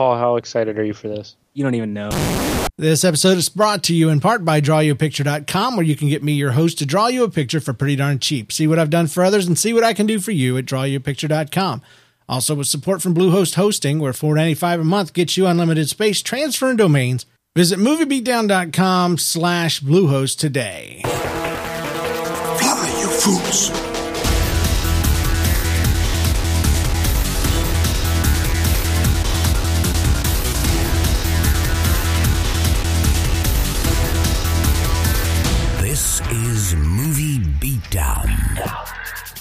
Paul, how excited are you for this? You don't even know. This episode is brought to you in part by drawyouapicture.com, where you can get me, your host, to draw you a picture for pretty darn cheap. See what I've done for others and see what I can do for you at drawyouapicture.com. Also with support from Bluehost Hosting, where $4.95 a month gets you unlimited space, transfer, and domains. Visit moviebeatdown.com/Bluehost today. Fly, you fools.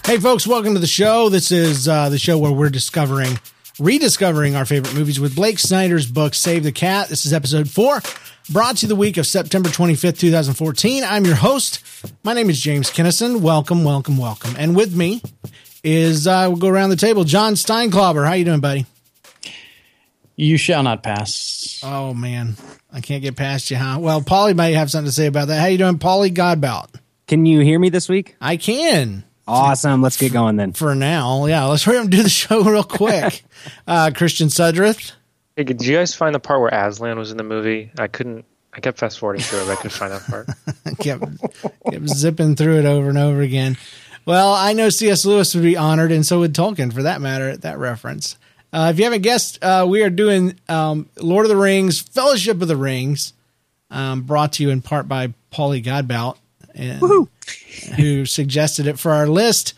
Hey folks, welcome to the show. This is the show where we're rediscovering our favorite movies with Blake Snyder's book, Save the Cat. This is episode 4, brought to you the week of September 25th, 2014. I'm your host. My name is James Kinnison. Welcome, welcome, welcome. And with me is, we'll go around the table, John Steinklobber. How you doing, buddy? You shall not pass. Oh, man. I can't get past you, huh? Well, Paulie might have something to say about that. How you doing, Paulie Godbout? Can you hear me this week? I can. Awesome. Let's get going then. For now. Yeah. Let's hurry up and do the show real quick. Christian Sudreth. Hey, did you guys find the part where Aslan was in the movie? I kept fast forwarding through it, but I couldn't find that part. I kept zipping through it over and over again. Well, I know C.S. Lewis would be honored, and so would Tolkien for that matter, at that reference. If you haven't guessed, we are doing Lord of the Rings, Fellowship of the Rings, brought to you in part by Paulie Godbout. And who suggested it for our list.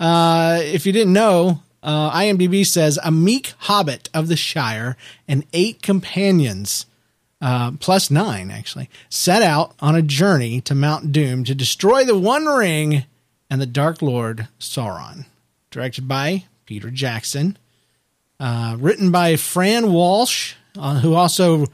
If you didn't know, IMDb says a meek hobbit of the Shire and 8 companions, plus 9 actually, set out on a journey to Mount Doom to destroy the One Ring and the Dark Lord Sauron. Directed by Peter Jackson. Written by Fran Walsh, who also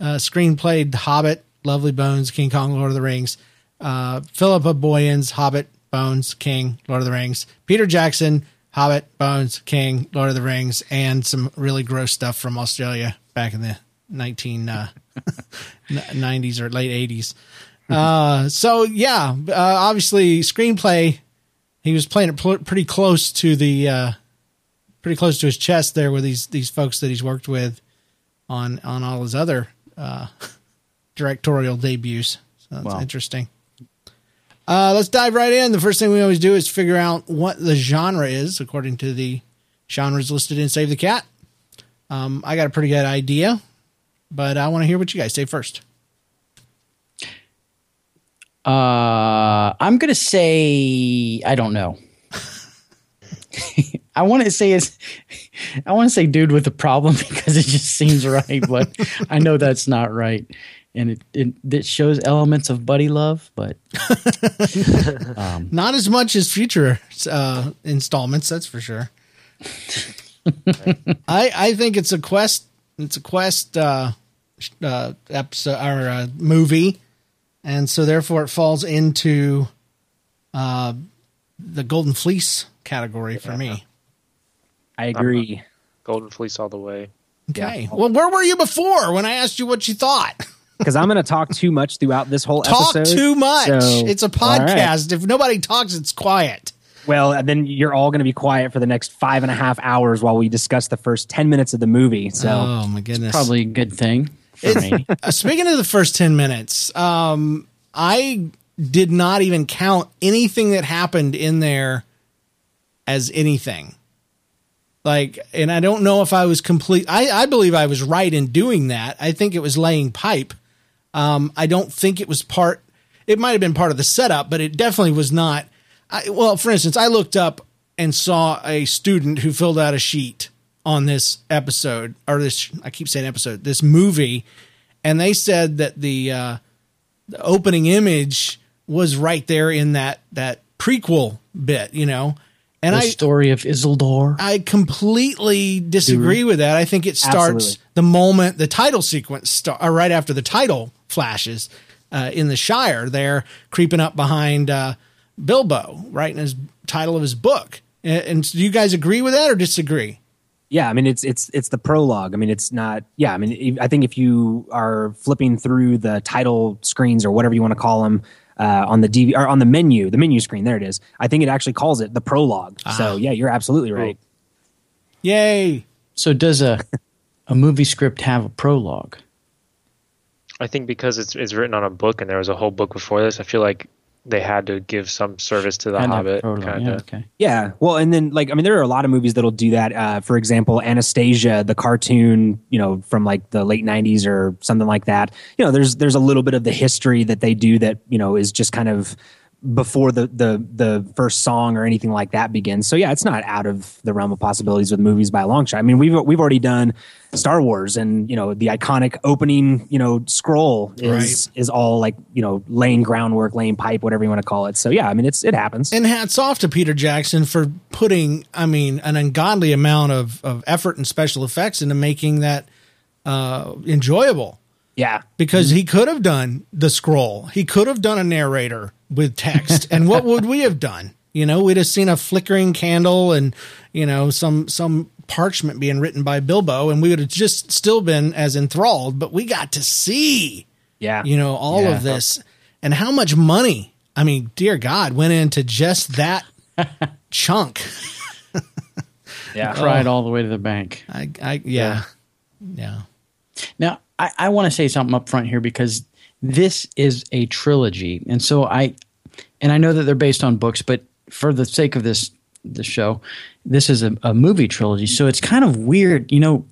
screenplayed The Hobbit, Lovely Bones, King Kong, Lord of the Rings. Philippa Boyens, Hobbit, Bones, King, Lord of the Rings. Peter Jackson, Hobbit, Bones, King, Lord of the Rings, and some really gross stuff from Australia back in the 1990s or late 80s. Obviously screenplay, he was playing it pretty close to the, pretty close to his chest there with these folks that he's worked with on all his other, directorial debuts. So that's interesting. Let's dive right in. The first thing we always do is figure out what the genre is, according to the genres listed in Save the Cat. I got a pretty good idea, but I want to hear what you guys say first. I'm going to say, I don't know. I want to say dude with a problem because it just seems right, but I know that's not right. And it shows elements of buddy love, but not as much as future installments. That's for sure. I think it's a quest. It's a quest episode or movie, and so therefore it falls into the Golden Fleece category for me. I agree. Golden Fleece all the way. Okay. Yeah. Well, where were you before when I asked you what you thought? Because I'm going to talk too much throughout this whole episode. Talk too much. So, it's a podcast. Right. If nobody talks, it's quiet. Well, then you're all going to be quiet for the next 5.5 hours while we discuss the first 10 minutes of the movie. So, oh my goodness, it's probably a good thing for me. Speaking of the first 10 minutes, I did not even count anything that happened in there as anything. Like, and I don't know if I was complete. I believe I was right in doing that. I think it was laying pipe. I don't think it was part, it might've been part of the setup, but it definitely was not. For instance, I looked up and saw a student who filled out a sheet on this episode this movie. And they said that the opening image was right there in that prequel bit, you know, and the story of Isildur. I completely disagree with that. I think it starts the moment the title sequence right after the title flashes in the Shire. They're creeping up behind Bilbo, right in his title of his book. And do you guys agree with that or disagree? Yeah, I mean it's the prologue. I mean it's not. Yeah, I mean I think if you are flipping through the title screens or whatever you want to call them. On the DV or on the menu screen. There it is. I think it actually calls it the prologue. So yeah, you're absolutely right. Yay. So does a movie script have a prologue? I think because it's written on a book, and there was a whole book before this, I feel like they had to give some service to The Hobbit. Prologue, yeah, okay. Yeah, well, and then, like, I mean, there are a lot of movies that'll do that. For example, Anastasia, the cartoon, you know, from like the late 90s or something like that. You know, there's a little bit of the history that they do that, you know, is just kind of before the first song or anything like that begins. So yeah, it's not out of the realm of possibilities with movies by a long shot. I mean, we've already done Star Wars, and, you know, the iconic opening, you know, scroll is all, like, you know, laying groundwork, laying pipe, whatever you want to call it. So yeah, I mean, it happens. And hats off to Peter Jackson for putting, I mean, an ungodly amount of effort and special effects into making that enjoyable. Yeah. Because he could have done the scroll. He could have done a narrator with text. And what would we have done? You know, we'd have seen a flickering candle and, you know, some parchment being written by Bilbo, and we would have just still been as enthralled, but we got to see, you know, all of this and how much money, I mean, dear God, went into just that chunk. Yeah. Cried all the way to the bank. Yeah. Now, I want to say something up front here, because this is a trilogy. And so I know that they're based on books, but for the sake of this show, this is a movie trilogy. So it's kind of weird. You know,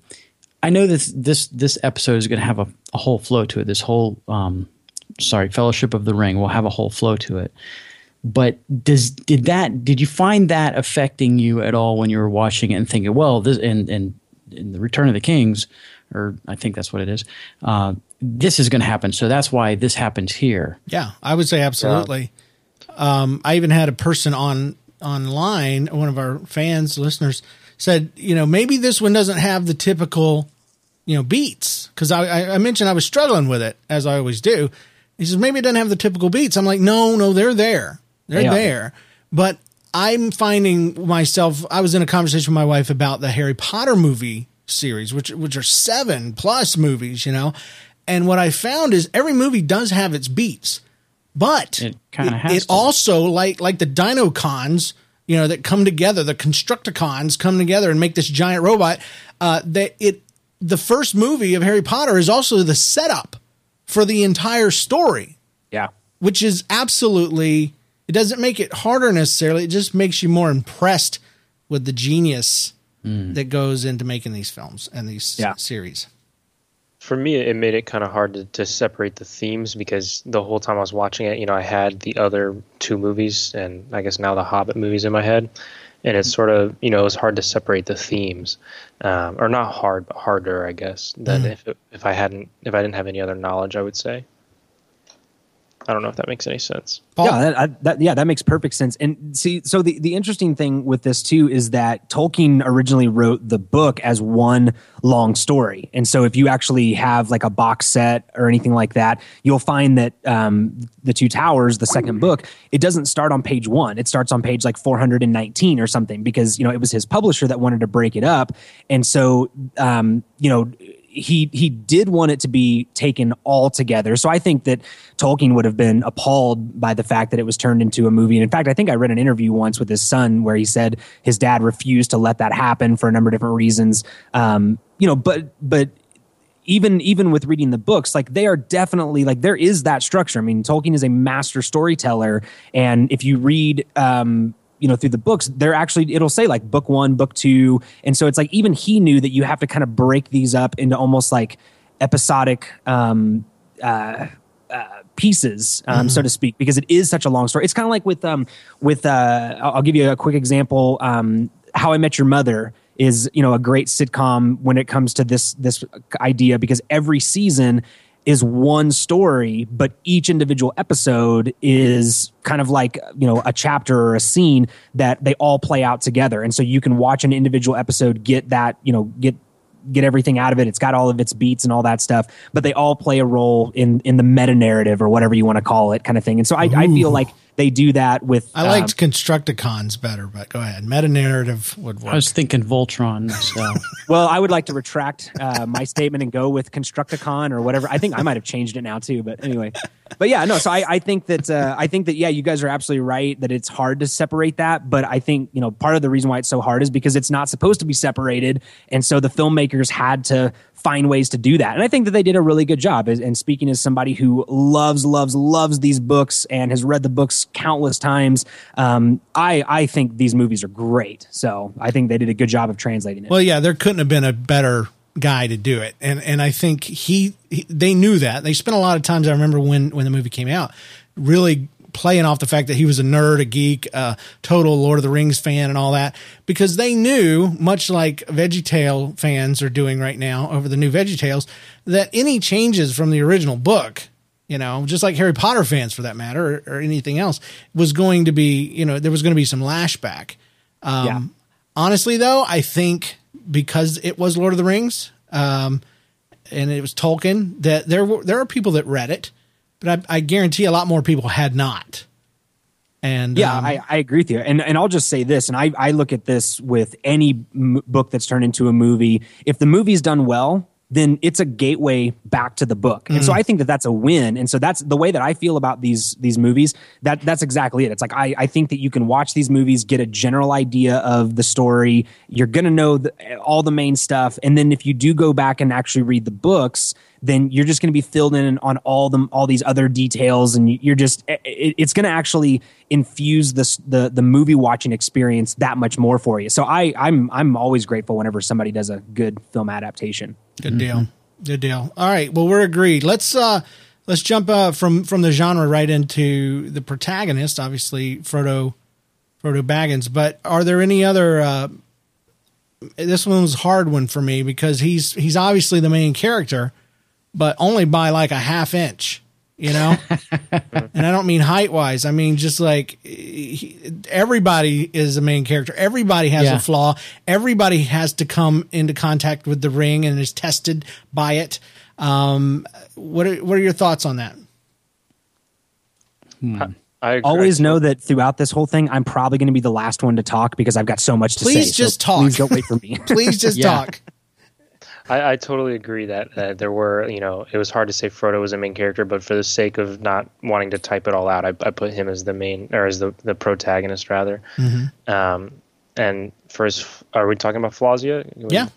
I know this episode is going to have a whole flow to it. This whole Fellowship of the Ring will have a whole flow to it. But did you find that affecting you at all when you were watching it and thinking, well, this and the Return of the Kings, or I think that's what it is, this is going to happen, so that's why this happens here. Yeah, I would say absolutely. Yeah. I even had a person online, one of our fans, listeners, said, you know, maybe this one doesn't have the typical, you know, beats, because I mentioned I was struggling with it, as I always do. He says, maybe it doesn't have the typical beats. I'm like, no, they're there. They're there. But I'm finding myself, I was in a conversation with my wife about the Harry Potter movie series, which are 7+ movies, you know, and what I found is every movie does have its beats, but it also, like the Dinocons, you know, that come together, the Constructicons come together and make this giant robot. The first movie of Harry Potter is also the setup for the entire story. Yeah, which is absolutely, it doesn't make it harder necessarily. It just makes you more impressed with the genius that goes into making these films and these series. For me, it made it kind of hard to separate the themes, because the whole time I was watching it, you know, I had the other two movies and I guess now the Hobbit movies in my head. And it's sort of, you know, it was hard to separate the themes, or not hard, but harder, I guess, than if I didn't have any other knowledge, I would say. I don't know if that makes any sense. Paul? Yeah, that makes perfect sense. And see, so the interesting thing with this too is that Tolkien originally wrote the book as one long story. And so if you actually have like a box set or anything like that, you'll find that The Two Towers, the second book, it doesn't start on page 1. It starts on page like 419 or something, because, you know, it was his publisher that wanted to break it up. And so, you know, he did want it to be taken all together. So I think that Tolkien would have been appalled by the fact that it was turned into a movie. And in fact, I think I read an interview once with his son where he said his dad refused to let that happen for a number of different reasons. You know, but even with reading the books, like, they are definitely, like, there is that structure. I mean, Tolkien is a master storyteller, and if you read, you know, through the books, they're actually, it'll say like book 1, book 2. And so it's like, even he knew that you have to kind of break these up into almost like episodic pieces, so to speak, because it is such a long story. It's kind of like with I'll give you a quick example. How I Met Your Mother is, you know, a great sitcom when it comes to this idea, because every season is one story, but each individual episode is kind of like, you know, a chapter or a scene that they all play out together. And so you can watch an individual episode, get that, you know, get everything out of it. It's got all of its beats and all that stuff, but they all play a role in the meta narrative or whatever you want to call it, kind of thing. And so I feel like they do that with. I liked Constructicons better, but go ahead. Meta narrative would work. I was thinking Voltron. So. Well, I would like to retract my statement and go with Constructicon or whatever. I think I might have changed it now too, but anyway. But yeah, no. So I think that yeah, you guys are absolutely right that it's hard to separate that. But I think, you know, part of the reason why it's so hard is because it's not supposed to be separated, and so the filmmakers had to find ways to do that. And I think that they did a really good job. And speaking as somebody who loves these books and has read the books countless times, I think these movies are great. So I think they did a good job of translating it. Well, yeah, there couldn't have been a better guy to do it. And I think they knew that. They spent a lot of times, I remember when the movie came out, really playing off the fact that he was a nerd, a geek, a total Lord of the Rings fan and all that, because they knew, much like VeggieTale fans are doing right now over the new VeggieTales, that any changes from the original book, you know, just like Harry Potter fans for that matter, or anything else, was going to be, you know, there was going to be some lashback. Yeah. Honestly, though, I think because it was Lord of the Rings and it was Tolkien, that there are people that read it, but I guarantee a lot more people had not. And yeah, I agree with you. And I'll just say this, and I look at this with any book that's turned into a movie. If the movie's done well, then it's a gateway back to the book. And so I think that that's a win. And so that's the way that I feel about these movies. That's exactly it. It's like, I think that you can watch these movies, get a general idea of the story. You're going to know all the main stuff. And then if you do go back and actually read the books, then you're just going to be filled in on all these other details. And you're just, it's going to actually infuse the movie watching experience that much more for you. So I'm always grateful whenever somebody does a good film adaptation. Good deal. Mm-hmm. Good deal. All right. Well, we're agreed. Let's jump from the genre right into the protagonist, obviously Frodo Baggins. But are there any other, this one was a hard one for me because he's obviously the main character, but only by like a half inch, you know? And I don't mean height wise. I mean, just like everybody is the main character. Everybody has a flaw. Everybody has to come into contact with the ring and is tested by it. What are your thoughts on that? I agree. Always know that throughout this whole thing, I'm probably going to be the last one to talk because I've got so much to say. Please just talk. Please don't wait for me. Please just talk. I totally agree that there were, you know, it was hard to say Frodo was a main character, but for the sake of not wanting to type it all out, I put him as the main, or as the protagonist rather. Mm-hmm. And for his, are we talking about flaws yet? Yeah.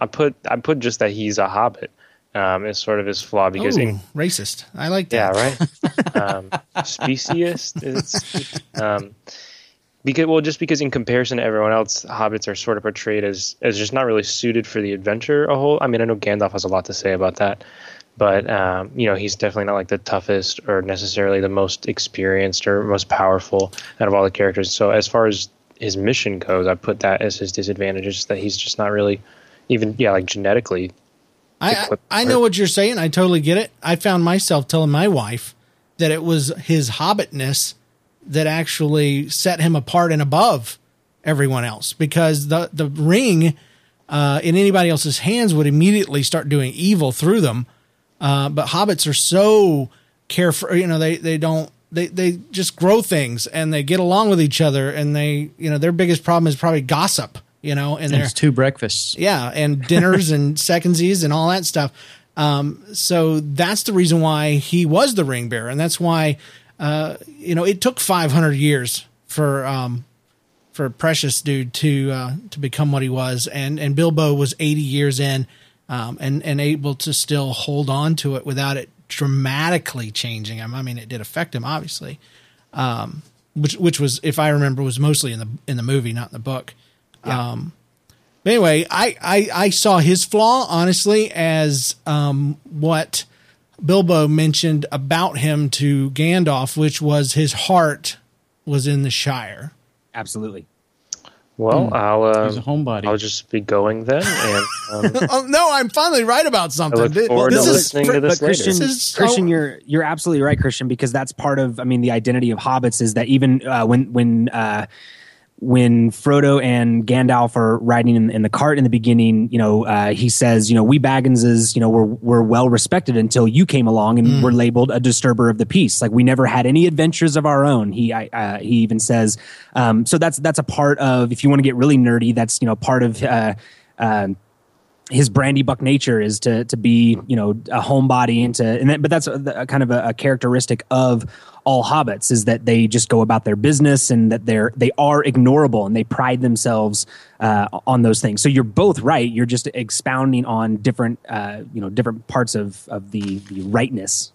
I put just that he's a hobbit. Is sort of his flaw because racist. I like that. Yeah, right. Speciesist. Because in comparison to everyone else, hobbits are sort of portrayed as just not really suited for the adventure a whole. I mean, I know Gandalf has a lot to say about that, but you know, he's definitely not like the toughest or necessarily the most experienced or most powerful out of all the characters. So as far as his mission goes, I put that as his disadvantages, that he's just not really even like genetically. I know what you're saying. I totally get it. I found myself telling my wife that it was his hobbitness that actually set him apart and above everyone else, because the ring in anybody else's hands would immediately start doing evil through them. But hobbits are so careful, you know, they just grow things and they get along with each other, and they, you know, their biggest problem is probably gossip, you know, and there's two breakfasts. Yeah. And dinners and secondsies and all that stuff. So that's the reason why he was the ring bearer. And that's why, you know, it took 500 years for Precious dude to become what he was, and Bilbo was 80 years in, and able to still hold on to it without it dramatically changing him. I mean, it did affect him obviously, which was, if I remember, was mostly in the movie, not in the book. Yeah. But anyway, I saw his flaw honestly as what Bilbo mentioned about him to Gandalf, which was his heart was in the Shire. Absolutely. Well, he's a homebody. I'll just be going then. And, no, I'm finally right about something. I look forward to listening to this later. Christian, you're absolutely right, Christian, because that's part of, I mean, the identity of hobbits is that even when Frodo and Gandalf are riding in the cart in the beginning, you know, he says, you know, we Bagginses, you know, we're well respected until you came along and were labeled a disturber of the peace. Like, we never had any adventures of our own. He even says, so that's a part of, if you want to get really nerdy, that's, you know, part of, his brandy buck nature is to be, you know, a homebody and but that's a kind of a characteristic of all hobbits, is that they just go about their business and that they are ignorable and they pride themselves on those things. So you're both right. You're just expounding on different parts of the rightness.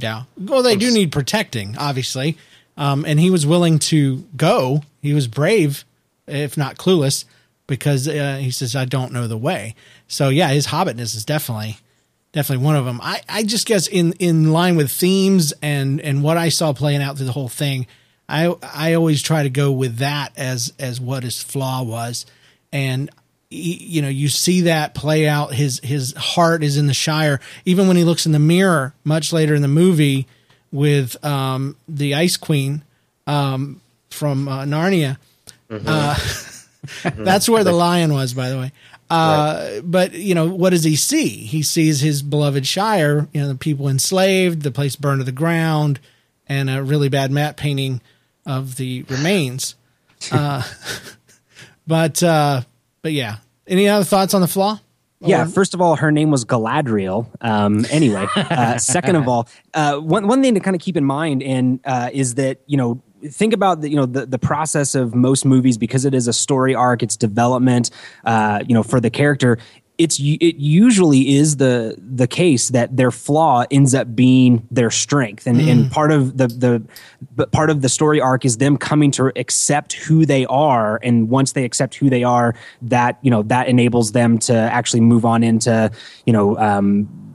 Yeah. Well, they do need protecting, obviously. And he was willing to go. He was brave, if not clueless, because he says, I don't know the way. So yeah, his hobbitness is definitely one of them. I just guess in line with themes and what I saw playing out through the whole thing, I always try to go with that as what his flaw was. And you see that play out. His heart is in the Shire. Even when he looks in the mirror much later in the movie with the Ice Queen from Narnia. Mm-hmm. That's where the lion was, by the way. Right. But what does he see? He sees his beloved Shire, the people enslaved, the place burned to the ground, and a really bad matte painting of the remains. But yeah. Any other thoughts on the flaw? Yeah. First of all, her name was Galadriel. Anyway, second of all, one thing to kind of keep in mind is that, think about the process of most movies, because it is a story arc, its development, for the character. It usually is the case that their flaw ends up being their strength, and part of the story arc is them coming to accept who they are, and once they accept who they are, that enables them to actually move on into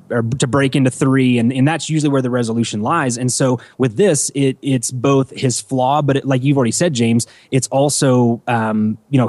or to break into three, and that's usually where the resolution lies. And so with this, it's both his flaw, but like you've already said, James, it's also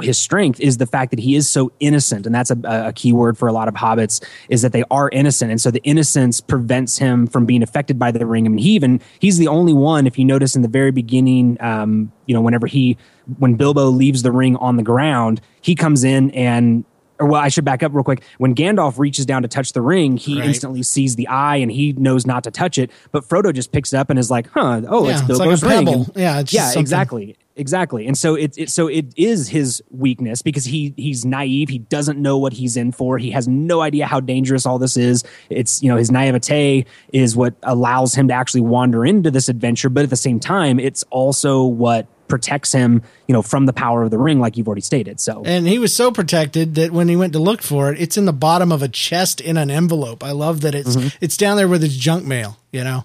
his strength is the fact that he is so innocent, and that's a key word for a lot of hobbits, is that they are innocent, and so the innocence prevents him from being affected by the ring. I mean, he's the only one, if you notice in the very beginning, when Bilbo leaves the ring on the ground, he comes in and. Well, I should back up real quick. When Gandalf reaches down to touch the ring, he instantly sees the eye and he knows not to touch it. But Frodo just picks it up and is like, it's Bilbo's ring. Like exactly. And so it is his weakness, because he's naive. He doesn't know what he's in for. He has no idea how dangerous all this is. It's, his naivete is what allows him to actually wander into this adventure. But at the same time, it's also what protects him, from the power of the ring, like you've already stated. So, and he was so protected that when he went to look for it, it's in the bottom of a chest in an envelope. I love that it's down there with his junk mail. Yeah.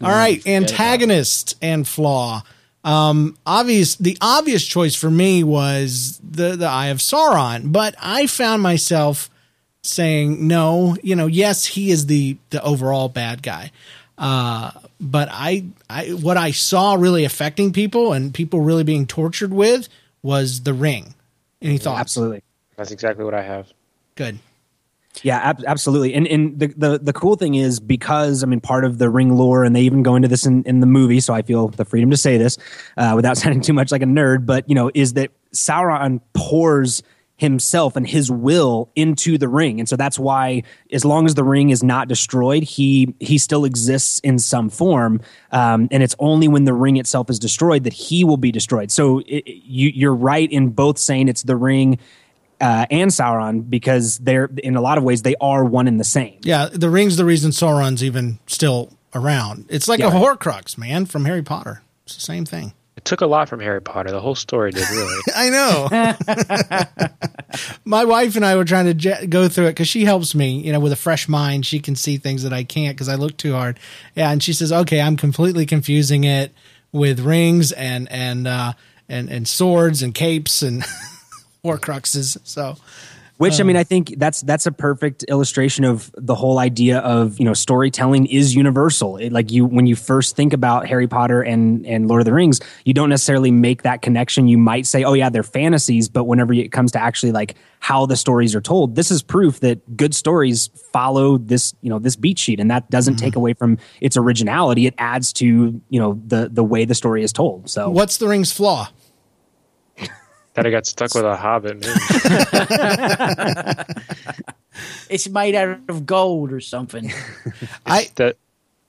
All right, antagonist and flaw. The obvious choice for me was the Eye of Sauron, but I found myself saying no. Yes, he is the overall bad guy. But I what I saw really affecting people and people really being tortured with was the ring. Any thoughts? Absolutely. That's exactly what I have. Good. Yeah, absolutely. And the cool thing is, because, part of the ring lore, and they even go into this in the movie, so I feel the freedom to say this without sounding too much like a nerd, but, is that Sauron pours himself and his will into the ring. And so that's why, as long as the ring is not destroyed, he still exists in some form. And it's only when the ring itself is destroyed that he will be destroyed. So you're right in both saying it's the ring and Sauron, because they're, in a lot of ways, they are one and the same. Yeah, the ring's the reason Sauron's even still around. It's like a Horcrux, man, from Harry Potter. It's the same thing. It took a lot from Harry Potter. The whole story did, really. I know. My wife and I were trying to go through it, because she helps me, with a fresh mind. She can see things that I can't because I look too hard. Yeah, and she says, okay, I'm completely confusing it with rings and swords and capes and Horcruxes. So... Which, I think that's a perfect illustration of the whole idea of, storytelling is universal. When you first think about Harry Potter and Lord of the Rings, you don't necessarily make that connection. You might say, oh yeah, they're fantasies, but whenever it comes to actually how the stories are told, this is proof that good stories follow this, this beat sheet, and that doesn't take away from its originality. It adds to, the way the story is told. So, what's the Ring's flaw? That I got stuck with a hobbit. It's made out of gold or something.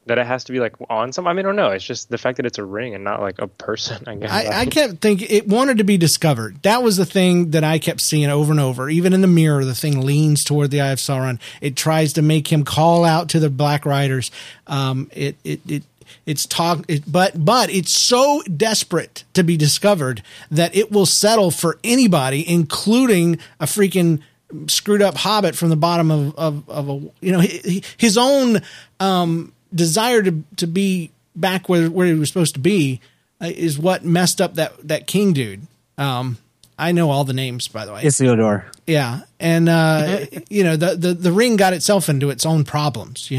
That it has to be like on some. I mean, I don't know. It's just the fact that it's a ring and not like a person. I guess I kept thinking it wanted to be discovered. That was the thing that I kept seeing over and over. Even in the mirror, the thing leans toward the Eye of Sauron. It tries to make him call out to the Black Riders. But it's so desperate to be discovered that it will settle for anybody, including a freaking screwed up hobbit from the bottom of his own. Desire to be back where he was supposed to be is what messed up that king dude. I know all the names, by the way. Isildur. Yeah, and the ring got itself into its own problems,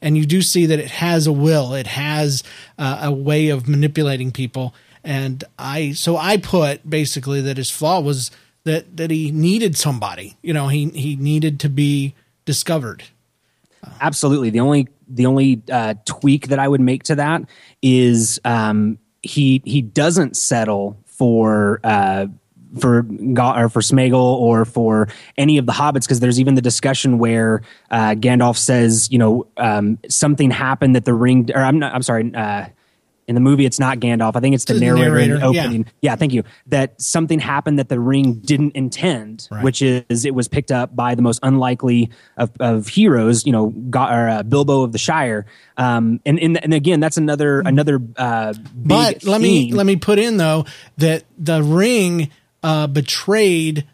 And you do see that it has a will, it has a way of manipulating people, and I put basically that his flaw was that he needed somebody. He needed to be discovered. Absolutely. The only tweak that I would make to that is he doesn't settle for Sméagol or for any of the hobbits, because there's even the discussion where Gandalf says something happened that the ring, or in the movie, it's not Gandalf. I think it's the narrator in the opening. Yeah, thank you. That something happened that the ring didn't intend, right. Which is it was picked up by the most unlikely of heroes, Bilbo of the Shire. And again, that's another. But let me put in though that the ring betrayed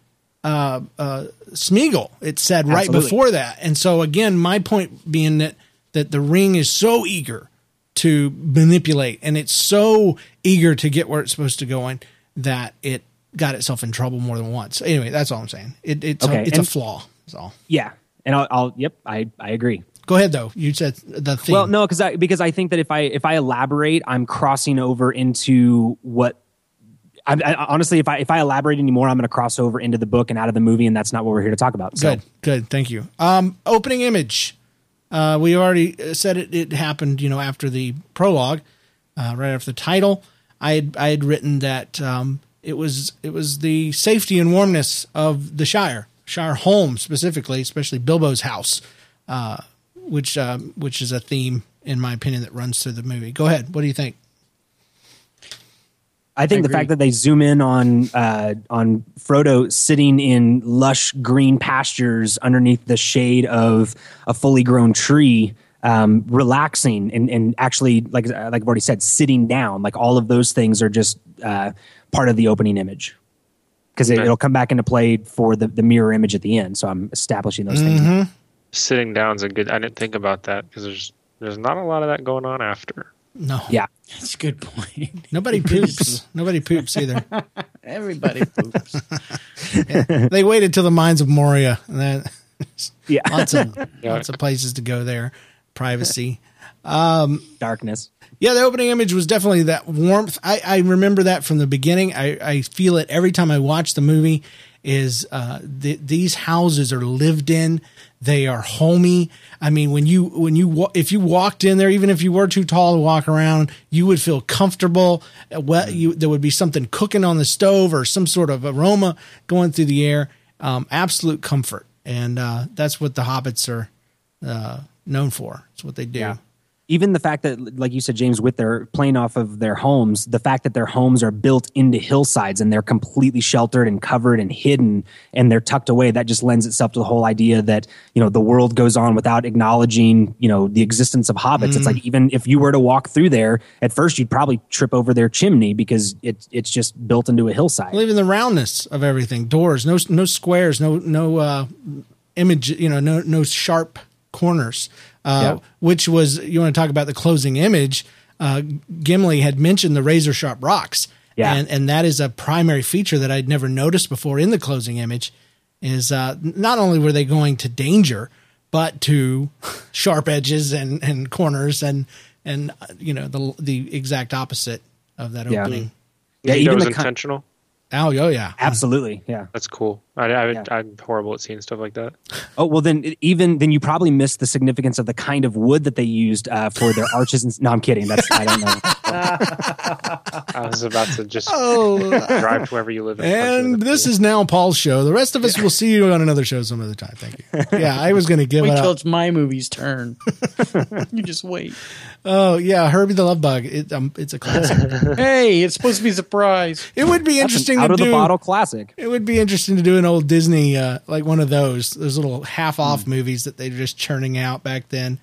Sméagol. It said right before that, and so again, my point being that the ring is so eager to manipulate, and it's so eager to get where it's supposed to go in that it got itself in trouble more than once. Anyway, that's all I'm saying. It's a flaw. That's all. Yeah, and I agree. Go ahead though. You said the thing. Well, no, because I think that if I elaborate, I'm crossing over into what. Honestly, if I elaborate any more, I'm going to cross over into the book and out of the movie, and that's not what we're here to talk about. So. Good. Thank you. Opening image. We already said it happened, after the prologue, right after the title. I had written that it was the safety and warmness of the Shire home specifically, especially Bilbo's house, which is a theme, in my opinion, that runs through the movie. Go ahead. What do you think? I think the fact that they zoom in on Frodo sitting in lush green pastures underneath the shade of a fully grown tree, relaxing and actually, like I've already said, sitting down, like all of those things are just part of the opening image, because it'll come back into play for the mirror image at the end. So I'm establishing those things. Sitting down is a good. I didn't think about that because there's not a lot of that going on after. No. Yeah. That's a good point. Nobody poops. Nobody poops either. Everybody poops. Yeah. They waited till the mines of Moria. Yeah. Lots of places to go there. Privacy. Darkness. Yeah, the opening image was definitely that warmth. I remember that from the beginning. I feel it every time I watch the movie is these houses are lived in. They are homey. I mean, if you walked in there, even if you were too tall to walk around, you would feel comfortable. Well, there would be something cooking on the stove or some sort of aroma going through the air. Absolute comfort, and that's what the hobbits are known for. It's what they do. Yeah. Even the fact that, like you said, James, with their playing off of their homes, the fact that their homes are built into hillsides and they're completely sheltered and covered and hidden and they're tucked away, that just lends itself to the whole idea that, the world goes on without acknowledging, the existence of hobbits. Mm. It's like, even if you were to walk through there, at first you'd probably trip over their chimney because it's just built into a hillside. Well, even the roundness of everything, doors, no squares, no image, no sharp corners. Which was, you want to talk about the closing image, Gimli had mentioned the razor sharp rocks. Yeah. And that is a primary feature that I'd never noticed before in the closing image is not only were they going to danger, but to sharp edges and corners and the exact opposite of that opening. Yeah. Even was intentional. Oh yeah, absolutely, yeah. That's cool. I'm horrible at seeing stuff like that. Oh well, then you probably missed the significance of the kind of wood that they used for their arches. No, I'm kidding. I don't know. I was about to just drive to wherever you live. And this is now Paul's show. The rest of us will see you on another show some other time. Thank you. Yeah, I was going to give it up. Wait till it's my movie's turn. You just wait. Oh, yeah, Herbie the Love Bug. It's a classic. Hey, it's supposed to be a surprise. It would be interesting to do. Out-of-the-bottle classic. It would be interesting to do an old Disney, like one of those little half-off movies that they were just churning out back then.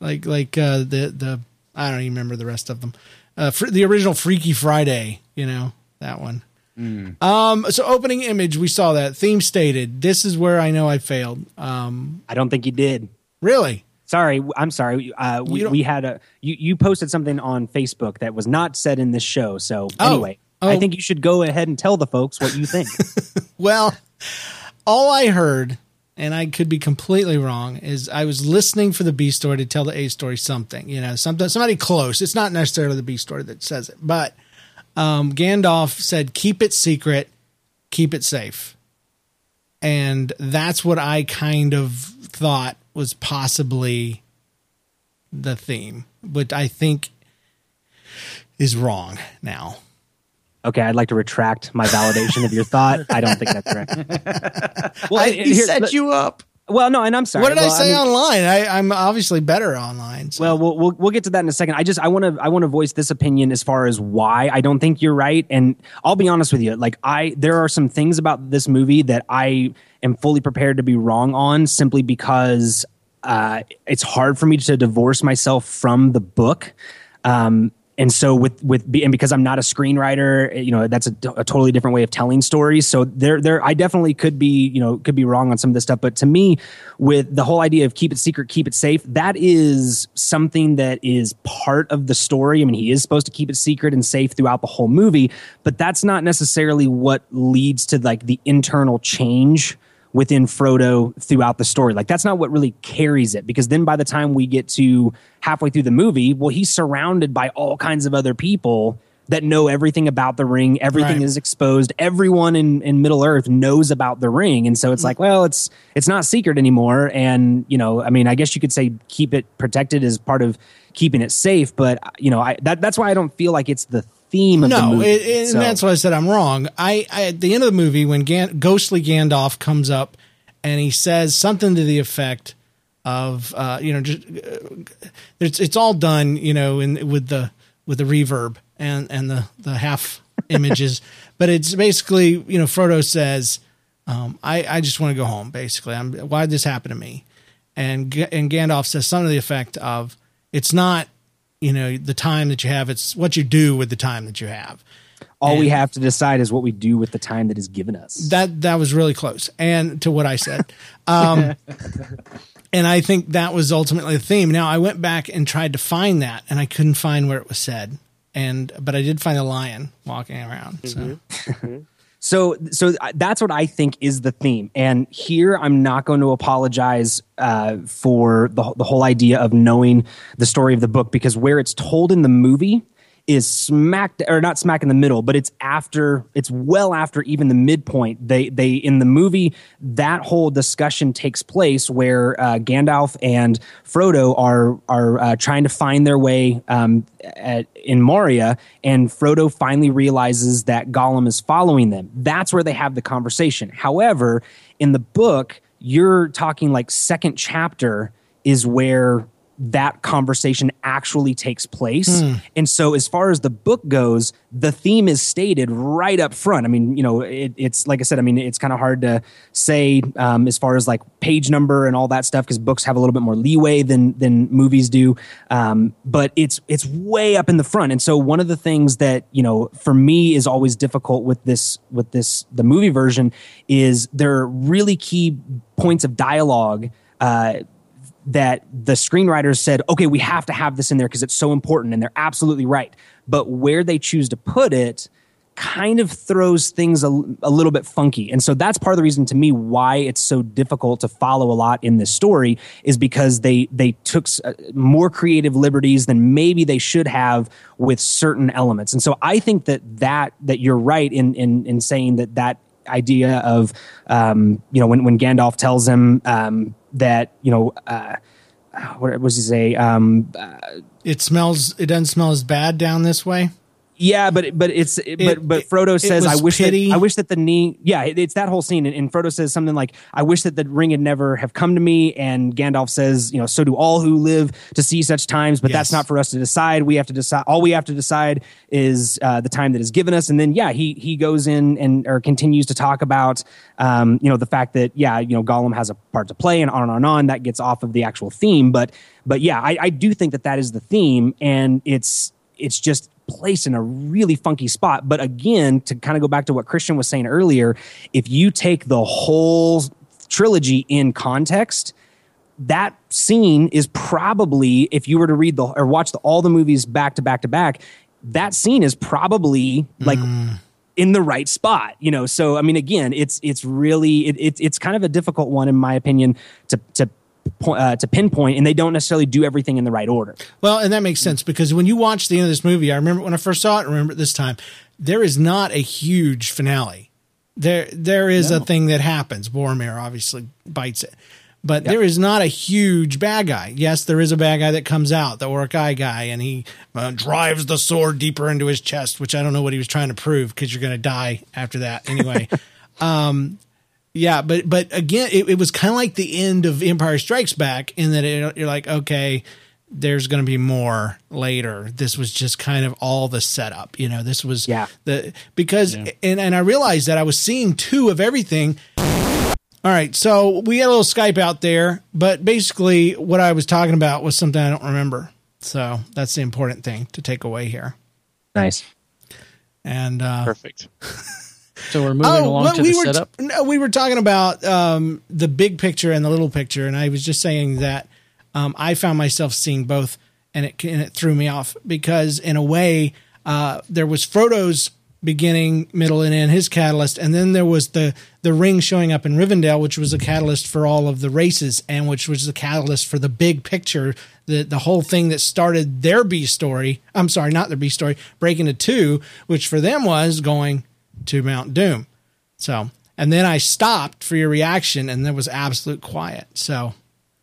Like the I don't even remember the rest of them. The original Freaky Friday, you know, that one. Mm. So opening image, we saw that. Theme stated. This is where I know I failed. I don't think you did. Really? Sorry. I'm sorry. We had you posted something on Facebook that was not said in this show. So anyway, I think you should go ahead and tell the folks what you think. Well, all I heard, and I could be completely wrong, is I was listening for the B story to tell the A story something, you know, somebody close. It's not necessarily the B story that says it, but Gandalf said, keep it secret, keep it safe. And that's what I kind of thought was possibly the theme, which I think is wrong now. Okay, I'd like to retract my validation of your thought. I don't think that's right. Well, he set you up. Well, no, and I'm sorry. What did I say online? I'm obviously better online. So. Well, we'll get to that in a second. I want to voice this opinion as far as why I don't think you're right. And I'll be honest with you. Like there are some things about this movie that I am fully prepared to be wrong on, simply because it's hard for me to divorce myself from the book. And so and because I'm not a screenwriter, you know, that's a totally different way of telling stories. So I definitely could be wrong on some of this stuff. But to me, with the whole idea of keep it secret, keep it safe, that is something that is part of the story. I mean, he is supposed to keep it secret and safe throughout the whole movie, but that's not necessarily what leads to like the internal change within Frodo throughout the story. Like that's not what really carries it, because then by the time we get to halfway through the movie, well, he's surrounded by all kinds of other people that know everything about the ring. Everything is exposed. Everyone in Middle Earth knows about the ring. And so it's like, well, it's not secret anymore. And, you know, I mean, I guess you could say keep it protected as part of keeping it safe, but you know, that's why I don't feel like it's the theme of the movie. And that's why I said I'm wrong. I at the end of the movie, when ghostly Gandalf comes up and he says something to the effect of, you know, just it's all done, you know, with the reverb and the half images, but it's basically, you know, Frodo says, I just want to go home. Basically, why'd this happen to me? And Gandalf says something to the effect of, it's not, you know, the time that you have, it's what you do with the time that you have. All we have to decide is what we do with the time that is given us. That was really close. And to what I said. And I think that was ultimately the theme. Now I went back and tried to find that and I couldn't find where it was said. But I did find a lion walking around. Mm-hmm. So that's what I think is the theme. And here I'm not going to apologize for the whole idea of knowing the story of the book, because where it's told in the movie is not smack in the middle, but it's well after even the midpoint. They in the movie, that whole discussion takes place where Gandalf and Frodo are trying to find their way in Moria, and Frodo finally realizes that Gollum is following them. That's where they have the conversation. However, in the book, you're talking like second chapter is where that conversation actually takes place. And so as far as the book goes, the theme is stated right up front. I mean, you know, it's like I said, I mean, it's kind of hard to say as far as like page number and all that stuff, because books have a little bit more leeway than movies do. But it's way up in the front. And so one of the things that, you know, for me is always difficult with this, the movie version, is there are really key points of dialogue that the screenwriters said, okay, we have to have this in there because it's so important, and they're absolutely right. But where they choose to put it kind of throws things a little bit funky. And so that's part of the reason to me why it's so difficult to follow a lot in this story, is because they took more creative liberties than maybe they should have with certain elements. And so I think that you're right in saying that idea of, you know, when Gandalf tells him that, you know, what was he say? It doesn't smell as bad down this way. Yeah, but Frodo says, I wish that the knee. Yeah, it's that whole scene, and Frodo says something like, "I wish that the ring had never have come to me." And Gandalf says, "You know, so do all who live to see such times, but that's not for us to decide. We have to decide. All we have to decide is the time that is given us." And then, he goes in or continues to talk about, the fact that Gollum has a part to play, and on. That gets off of the actual theme, but I do think that is the theme, and it's just placed in a really funky spot. But again, to kind of go back to what Christian was saying earlier, if you take the whole trilogy in context, that scene is probably, if you were to read or watch all the movies back to back to back, that scene is probably like in the right spot, So I mean, again, it's really it's kind of a difficult one, in my opinion, to pinpoint, and they don't necessarily do everything in the right order. Well, and that makes sense, because when you watch the end of this movie, I remember when I first saw it, I remember at this time, there is not a huge finale. There is a thing that happens. Boromir obviously bites it, but there is not a huge bad guy. Yes, there is a bad guy that comes out, the Uruk-hai guy, and he drives the sword deeper into his chest, which I don't know what he was trying to prove, because you're going to die after that anyway. Yeah, but again, it was kind of like the end of Empire Strikes Back, in that you're like, okay, there's going to be more later. This was just kind of all the setup, This was and I realized that I was seeing two of everything. All right, so we had a little Skype out there, but basically what I was talking about was something I don't remember. So that's the important thing to take away here. Nice and perfect. So we're moving along to the setup? No, we were talking about the big picture and the little picture, and I was just saying that I found myself seeing both, and it threw me off, because in a way there was Frodo's beginning, middle, and end, his catalyst, and then there was the ring showing up in Rivendell, which was a catalyst for all of the races, and which was the catalyst for the big picture, the whole thing that started their B story. I'm sorry, not their B story, break into two, which for them was going to Mount Doom. So, and then I stopped for your reaction, and there was absolute quiet. So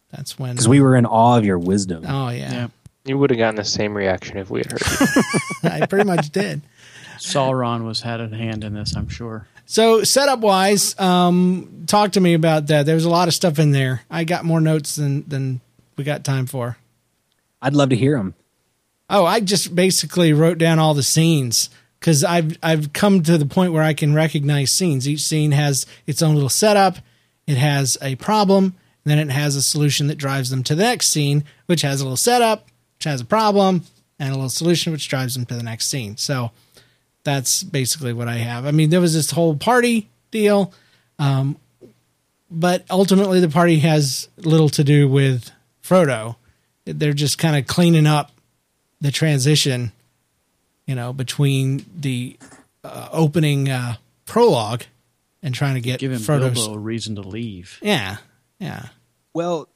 that's when, because we were in awe of your wisdom. Oh yeah. You would have gotten the same reaction if we had heard it. I pretty much did. Sauron was had at hand in this, I'm sure. So setup wise, talk to me about that. There was a lot of stuff in there. I got more notes than we got time for. I'd love to hear them. Oh, I just basically wrote down all the scenes, because I've come to the point where I can recognize scenes. Each scene has its own little setup. It has a problem, and then it has a solution that drives them to the next scene, which has a little setup, which has a problem, and a little solution, which drives them to the next scene. So that's basically what I have. I mean, there was this whole party deal, but ultimately the party has little to do with Frodo. They're just kind of cleaning up the transition, between the opening prologue and trying to get Bilbo a reason to leave. Yeah, yeah. Well,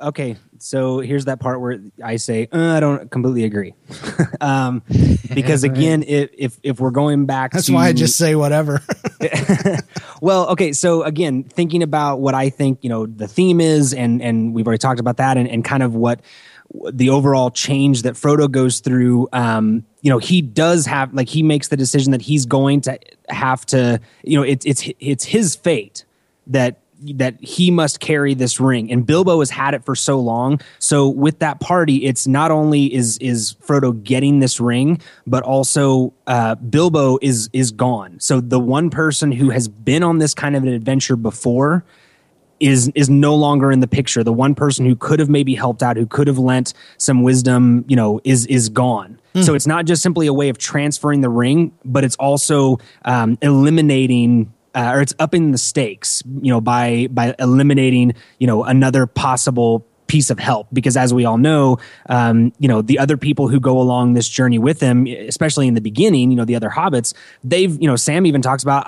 okay, so here's that part where I say, I don't completely agree. Because, again, if we're going back to... That's why I just say whatever. Well, okay, so, again, thinking about what I think, the theme is, and we've already talked about that, and kind of what the overall change that Frodo goes through, he does have, like, he makes the decision that he's going to have to, it's his fate that he must carry this ring. And Bilbo has had it for so long. So with that party, it's not only is Frodo getting this ring, but also Bilbo is gone. So the one person who has been on this kind of an adventure before is no longer in the picture. The one person who could have maybe helped out, who could have lent some wisdom, is gone. Mm. So it's not just simply a way of transferring the ring, but it's also eliminating, or it's upping the stakes, by eliminating, another possible piece of help, because as we all know, the other people who go along this journey with him, especially in the beginning, the other hobbits, they've, Sam even talks about,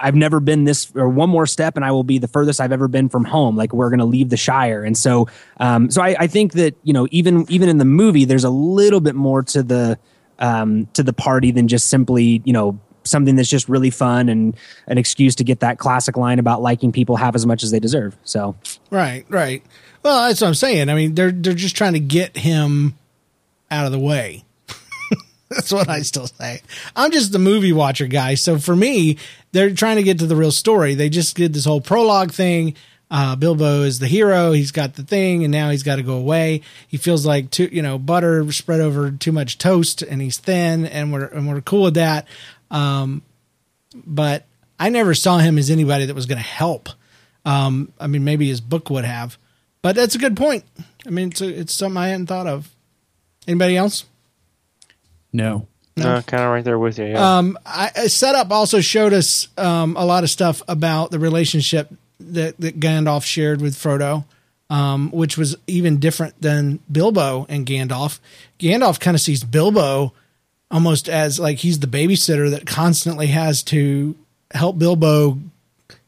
I've never been this, or one more step and I will be the furthest I've ever been from home. Like, we're going to leave the Shire. And so, I think that, even in the movie, there's a little bit more to the party than just simply, something that's just really fun and an excuse to get that classic line about liking people half as much as they deserve. So Right, right. Well, that's what I'm saying. I mean, they're just trying to get him out of the way. That's what I still say. I'm just the movie watcher guy. So for me, they're trying to get to the real story. They just did this whole prologue thing. Bilbo is the hero. He's got the thing, and now he's got to go away. He feels like butter spread over too much toast, and he's thin, and we're cool with that. But I never saw him as anybody that was going to help. I mean, maybe his book would have, but that's a good point. I mean, it's something I hadn't thought of. Anybody else? No, kind of right there with you. Yeah. Setup also showed us a lot of stuff about the relationship that Gandalf shared with Frodo, which was even different than Bilbo and Gandalf. Gandalf kind of sees Bilbo almost as like he's the babysitter that constantly has to help Bilbo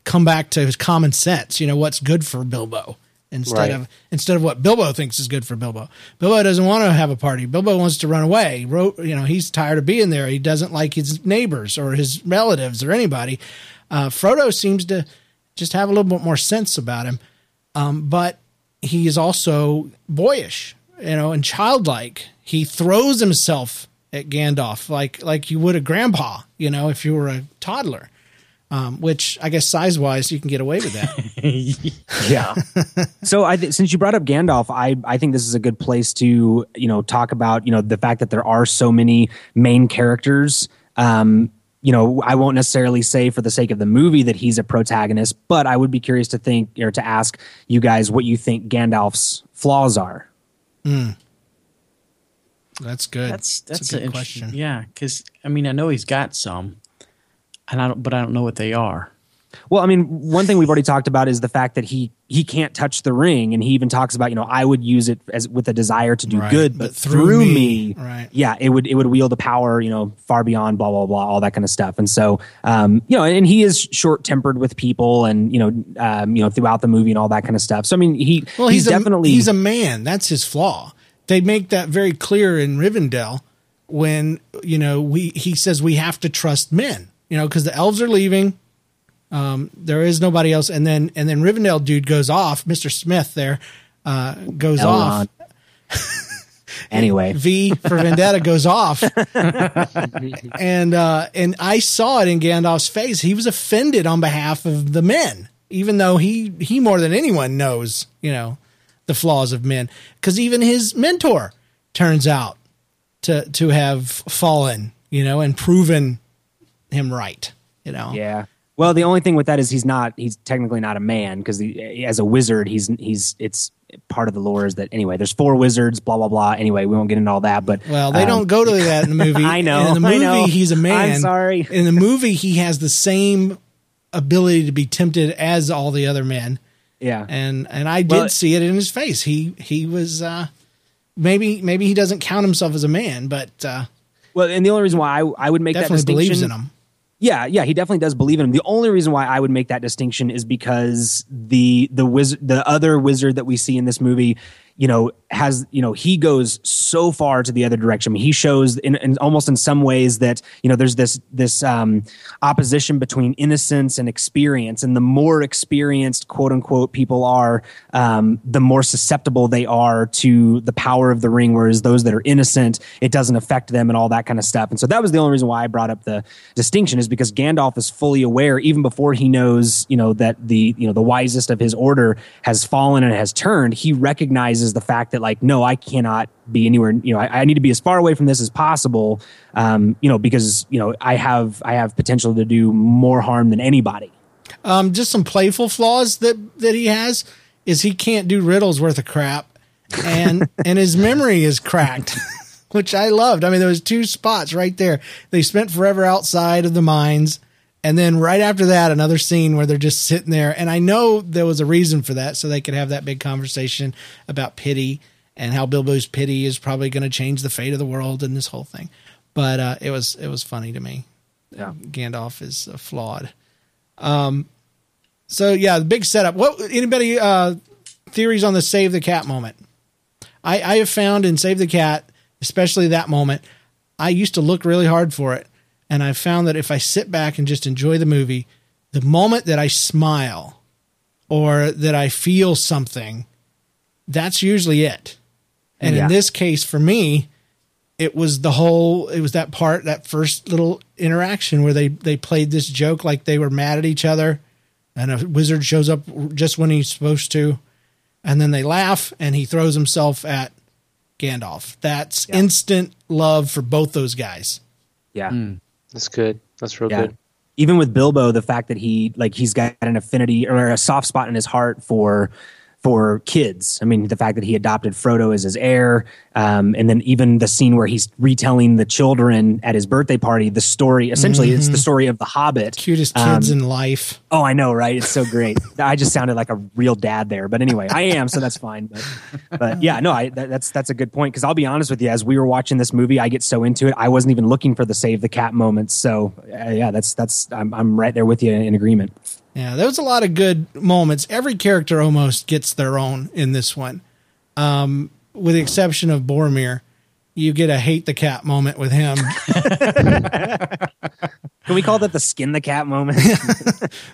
come back to his common sense. You know, what's good for Bilbo instead of what Bilbo thinks is good for Bilbo. Bilbo doesn't want to have a party. Bilbo wants to run away. He's tired of being there. He doesn't like his neighbors or his relatives or anybody. Frodo seems to just have a little bit more sense about him. But he is also boyish, and childlike. He throws himself at Gandalf like you would a grandpa, if you were a toddler. Which I guess size-wise, you can get away with that. Yeah. So since you brought up Gandalf, I think this is a good place to talk about the fact that there are so many main characters. I won't necessarily say for the sake of the movie that he's a protagonist, but I would be curious to think or to ask you guys what you think Gandalf's flaws are. Mm. That's good. That's a good question. Yeah, because I know he's got some. And I don't know what they are. Well, one thing we've already talked about is the fact that he can't touch the ring, and he even talks about I would use it as with a desire to do good, but through me, right? Yeah, it would wield a power far beyond blah blah blah, all that kind of stuff. And so and he is short tempered with people, and throughout the movie and all that kind of stuff. So he's a man. That's his flaw. They make that very clear in Rivendell when he says we have to trust men. Because the elves are leaving. There is nobody else. And then Rivendell dude goes off. Mr. Smith there goes Elrond. Off. Anyway. V for Vendetta goes off. And I saw it in Gandalf's face. He was offended on behalf of the men, even though he more than anyone knows, the flaws of men. Because even his mentor turns out to have fallen, and proven him right, Yeah. Well, the only thing with that is he's technically not a man, because as a wizard, it's part of the lore is that anyway, there's 4 wizards, blah, blah, blah. Anyway, we won't get into all that, but. Well, they don't go to that in the movie. I know. In the movie, he's a man. I'm sorry. In the movie, he has the same ability to be tempted as all the other men. Yeah. And I did see it in his face. He was, maybe he doesn't count himself as a man, but, well, and the only reason why I would make that distinction. Definitely believes in him. Yeah, he definitely does believe in him. The only reason why I would make that distinction is because the other wizard that we see in this movie, has, he goes so far to the other direction. I mean, he shows in almost in some ways that, there's this opposition between innocence and experience, and the more experienced, quote unquote, people are, the more susceptible they are to the power of the ring, whereas those that are innocent, it doesn't affect them and all that kind of stuff. And so that was the only reason why I brought up the distinction, is because Gandalf is fully aware, even before he knows, that the wisest of his order has fallen and has turned, he recognizes the fact that no, I cannot be anywhere, I need to be as far away from this as possible, because I have potential to do more harm than anybody. Just some playful flaws that he has is he can't do riddles worth of crap, and his memory is cracked, which I loved. There was 2 spots right there. They spent forever outside of the mines, and then right after that, another scene where they're just sitting there. And I know there was a reason for that, so they could have that big conversation about pity and how Bilbo's pity is probably going to change the fate of the world and this whole thing. But it was funny to me. Yeah. Gandalf is flawed. So, yeah, the big setup. Anybody theories on the Save the Cat moment? I have found in Save the Cat, especially that moment, I used to look really hard for it. And I found that if I sit back and just enjoy the movie, the moment that I smile or that I feel something, that's usually it. And in this case, for me, it was the whole, it was that part, that first little interaction where they played this joke like they were mad at each other, and a wizard shows up just when he's supposed to, and then they laugh and he throws himself at Gandalf. That's instant love for both those guys. Yeah. Mm. That's good. That's real good. Even with Bilbo, the fact that he, like, he's got an affinity or a soft spot in his heart for kids. I mean, the fact that he adopted Frodo as his heir, and then even the scene where he's retelling the children at his birthday party, the story, essentially it's the story of the Hobbit. Cutest kids in life. Oh, I know, right? It's so great. I just sounded like a real dad there, but anyway, I am, so that's fine. But yeah, no, that's a good point, because I'll be honest with you, as we were watching this movie, I get so into it, I wasn't even looking for the Save the Cat moments. So yeah, I'm right there with you in agreement. Yeah, there was a lot of good moments. Every character almost gets their own in this one, with the exception of Boromir. You get a hate the cat moment with him. Can we call that the skin the cat moment?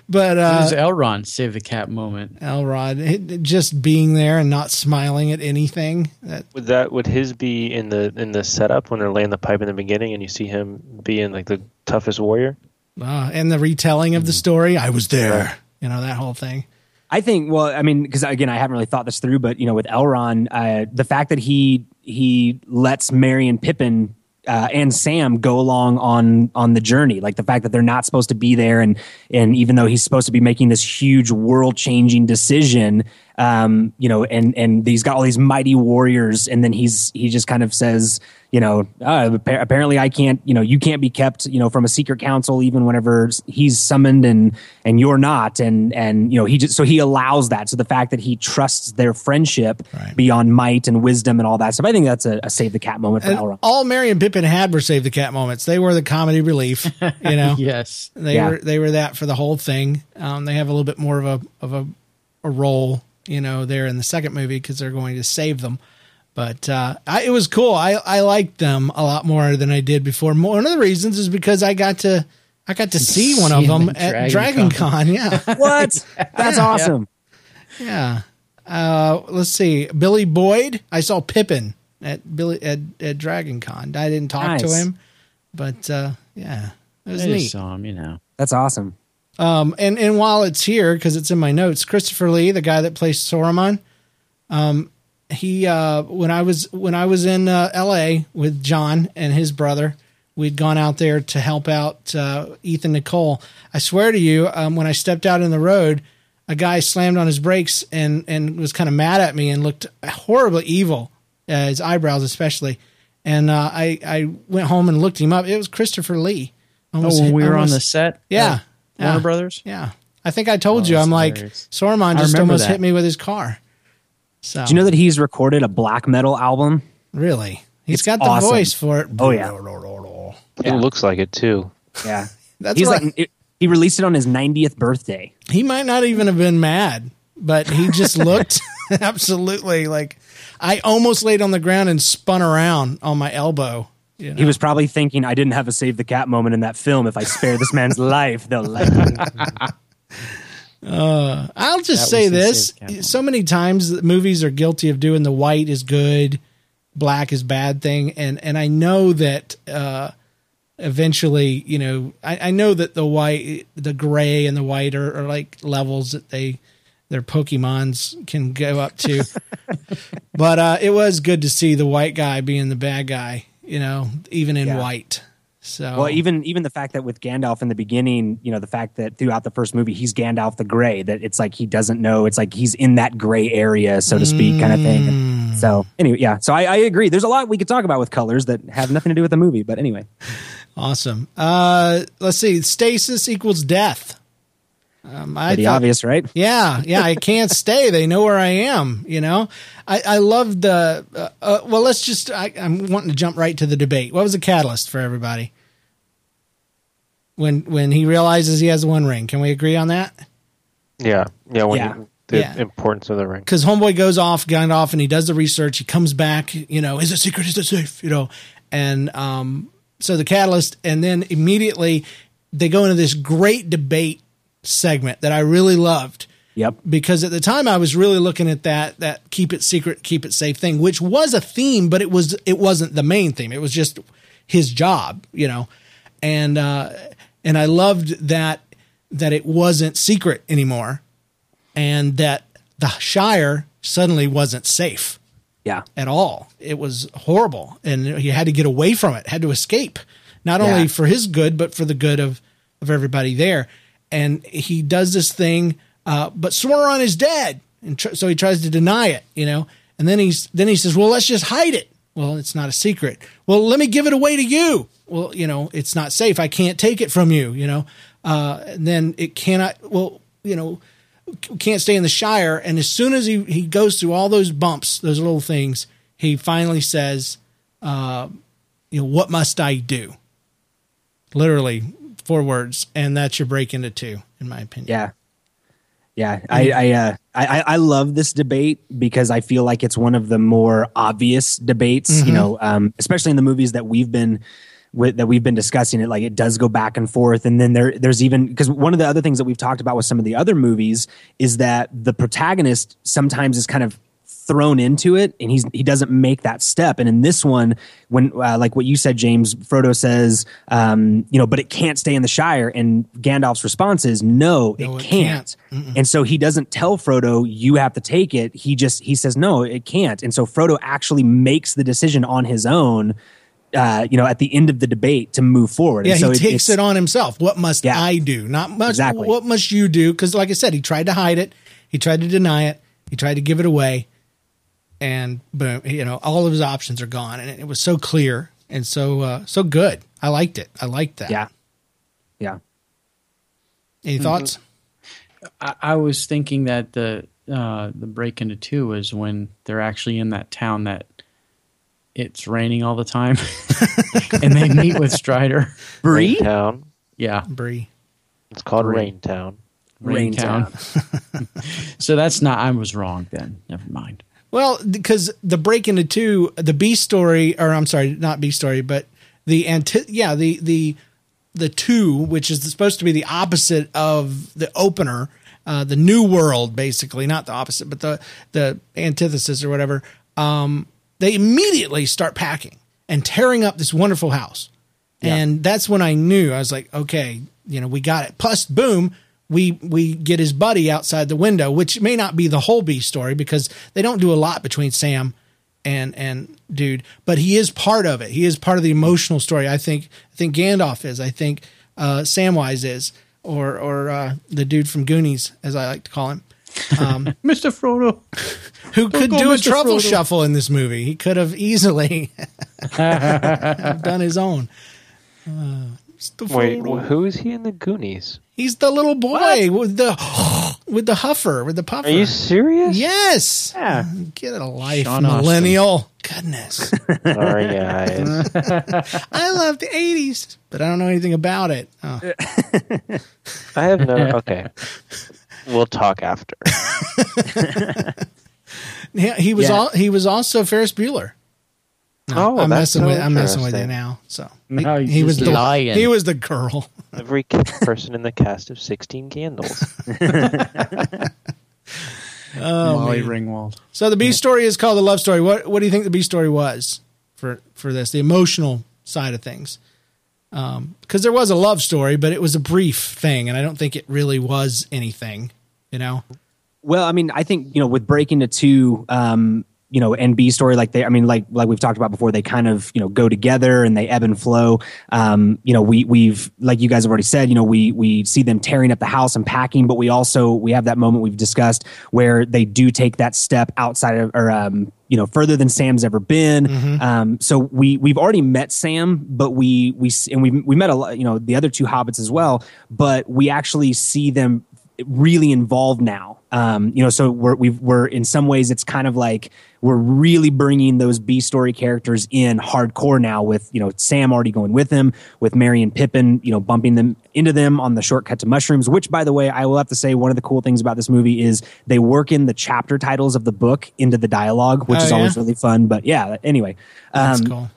But it was Elrond save the cat moment. Elrond just being there and not smiling at anything. Would his be in the setup when they're laying the pipe in the beginning, and you see him being like the toughest warrior? And the retelling of the story, I was there, you know, that whole thing. I think, well, I mean, because again, I haven't really thought this through, but, you know, with Elrond, the fact that he lets Merry and Pippin and Sam go along on the journey, like the fact that they're not supposed to be there, and even though he's supposed to be making this huge world-changing decision, you know, and he's got all these mighty warriors, and then he just kind of says, you know, apparently I can't, you know, you can't be kept, you know, from a secret council even whenever he's summoned and you're not. And, you know, he just, so he allows that. So the fact that he trusts their friendship beyond might and wisdom and all that stuff, I think that's a save the cat moment for Elrond. All Merry and Pippin had were save the cat moments. They were the comedy relief, you know? Yes. They were that for the whole thing. They have a little bit more of a role, you know, there in the second movie, because they're going to save them. But it was cool. I liked them a lot more than I did before. One of the reasons is because I got to see one of them at DragonCon. Yeah, what? That's awesome. Yeah. Let's see. Billy Boyd. I saw Pippin at DragonCon. I didn't talk to him, but yeah, it was neat. I saw him. You know, that's awesome. And while it's here, because it's in my notes, Christopher Lee, the guy that plays Saruman, he when I was in L.A. with John and his brother, we'd gone out there to help out Ethan Nicole. I swear to you, when I stepped out in the road, a guy slammed on his brakes and was kind of mad at me and looked horribly evil, his eyebrows especially. And I went home and looked him up. It was Christopher Lee. When we were on the set? Yeah. Warner Brothers? Yeah. I think I told you. I'm hilarious. Like, Saruman just almost hit me with his car. So. Do you know that he's recorded a black metal album? Really? He's got the voice for it. Oh, yeah. It looks like it, too. Yeah. He released it on his 90th birthday. He might not even have been mad, but he just looked absolutely like... I almost laid on the ground and spun around on my elbow. You know? He was probably thinking, I didn't have a Save the Cat moment in that film. If I spare this man's life, they'll like me. I'll just say this. So many times that movies are guilty of doing the white is good, black is bad thing. And I know that eventually, you know, I know that the white, the gray and the white are like levels that their Pokemons can go up to. But it was good to see the white guy being the bad guy, you know, even in white. So. Well, even the fact that with Gandalf in the beginning, you know, the fact that throughout the first movie, he's Gandalf the Grey, that it's like he doesn't know. It's like he's in that gray area, so to speak, kind of thing. And so anyway, yeah. So I agree. There's a lot we could talk about with colors that have nothing to do with the movie. But anyway. Awesome. Let's see. Stasis equals death. Pretty obvious, right? Yeah. Yeah. I can't stay. They know where I am. You know, I love the, well, let's just, I'm wanting to jump right to the debate. What was the catalyst for everybody? When he realizes he has one ring, can we agree on that? Yeah. Yeah. The importance of the ring. Because homeboy goes off, Gandalf, and he does the research. He comes back, you know, is it secret? Is it safe? You know? And, so the catalyst, and then immediately they go into this great debate segment that I really loved, Yep. Because at the time I was really looking at that keep it secret, keep it safe thing, which was a theme, but it wasn't the main theme. It was just his job, you know? And I loved that it wasn't secret anymore and that the Shire suddenly wasn't safe. Yeah. At all. It was horrible. And he had to get away from it, had to escape, not only for his good, but for the good of everybody there. And he does this thing, but Sauron is dead. And so he tries to deny it, you know, and then he says, well, let's just hide it. Well, it's not a secret. Well, let me give it away to you. Well, you know, it's not safe. I can't take it from you, you know, and then it cannot, well, you know, can't stay in the Shire. And as soon as he goes through all those bumps, those little things, he finally says, you know, what must I do? Literally 4 words. And that's your break into 2, in my opinion. Yeah. Yeah, I love this debate because I feel like it's one of the more obvious debates, you know, especially in the movies that we've been discussing it. Like it does go back and forth, and then there's even, because one of the other things that we've talked about with some of the other movies is that the protagonist sometimes is kind of thrown into it, and he doesn't make that step. And in this one, when like what you said, James, Frodo says, you know, but it can't stay in the Shire, and Gandalf's response is, no, it can't. And so he doesn't tell Frodo you have to take it. He says, no, it can't. And so Frodo actually makes the decision on his own, you know, at the end of the debate to move forward. Yeah, and so he takes it on himself. What must I do? Not much. Exactly. What must you do? Because, like I said, he tried to hide it, he tried to deny it, he tried to give it away. And boom, you know, all of his options are gone, and it was so clear and so good. I liked it. I liked that. Yeah, yeah. Any thoughts? I was thinking that the break into 2 is when they're actually in that town that it's raining all the time, and they meet with Strider. Bree Town. Yeah, Bree. It's called Rain Town. Rain Town. So that's not. I was wrong then. Never mind. Well, because the break into 2, the B story, or I'm sorry, not B story, but the 2, which is supposed to be the opposite of the opener, the new world, basically, not the opposite, but the antithesis or whatever. They immediately start packing and tearing up this wonderful house. Yeah. And that's when I knew, I was like, okay, you know, we got it. Plus, boom. We get his buddy outside the window, which may not be the whole B story because they don't do a lot between Sam and dude, but he is part of it. He is part of the emotional story. I think Gandalf is. I think Samwise is, or the dude from Goonies, as I like to call him, Mr. Frodo, who could do a truffle shuffle in this movie. He could have easily done his own. Wait, who is he in the Goonies? He's the little boy with the huffer, with the puffer. Are you serious? Yes. Yeah. Get a life, Sean millennial. Austin. Goodness. Sorry, guys. I love the 80s, but I don't know anything about it. Oh. I have no... Okay. We'll talk after. Yeah, he was also Ferris Bueller. No, I'm messing with you now. So no, he was the lion. He was the girl. Every person in the cast of 16 Candles. Molly Ringwald. So the B story is called the love story. What do you think the B story was for this? The emotional side of things, because there was a love story, but it was a brief thing, and I don't think it really was anything. You know. Well, I mean, I think, you know, with breaking into 2. You know, and B story, like like we've talked about before, they kind of, you know, go together and they ebb and flow. You know, we've like you guys have already said, you know, we see them tearing up the house and packing, but we have that moment we've discussed where they do take that step outside of, or you know, further than Sam's ever been. So we've already met Sam, but we met a lot, you know, the other 2 hobbits as well, but we actually see them really involved now. You know, so we're in some ways, it's kind of like we're really bringing those B story characters in hardcore now with, you know, Sam already going with him, with Merry and Pippin, you know, bumping them into them on the shortcut to mushrooms, which, by the way, I will have to say, one of the cool things about this movie is they work in the chapter titles of the book into the dialogue, which is always really fun. But yeah, anyway, that's cool.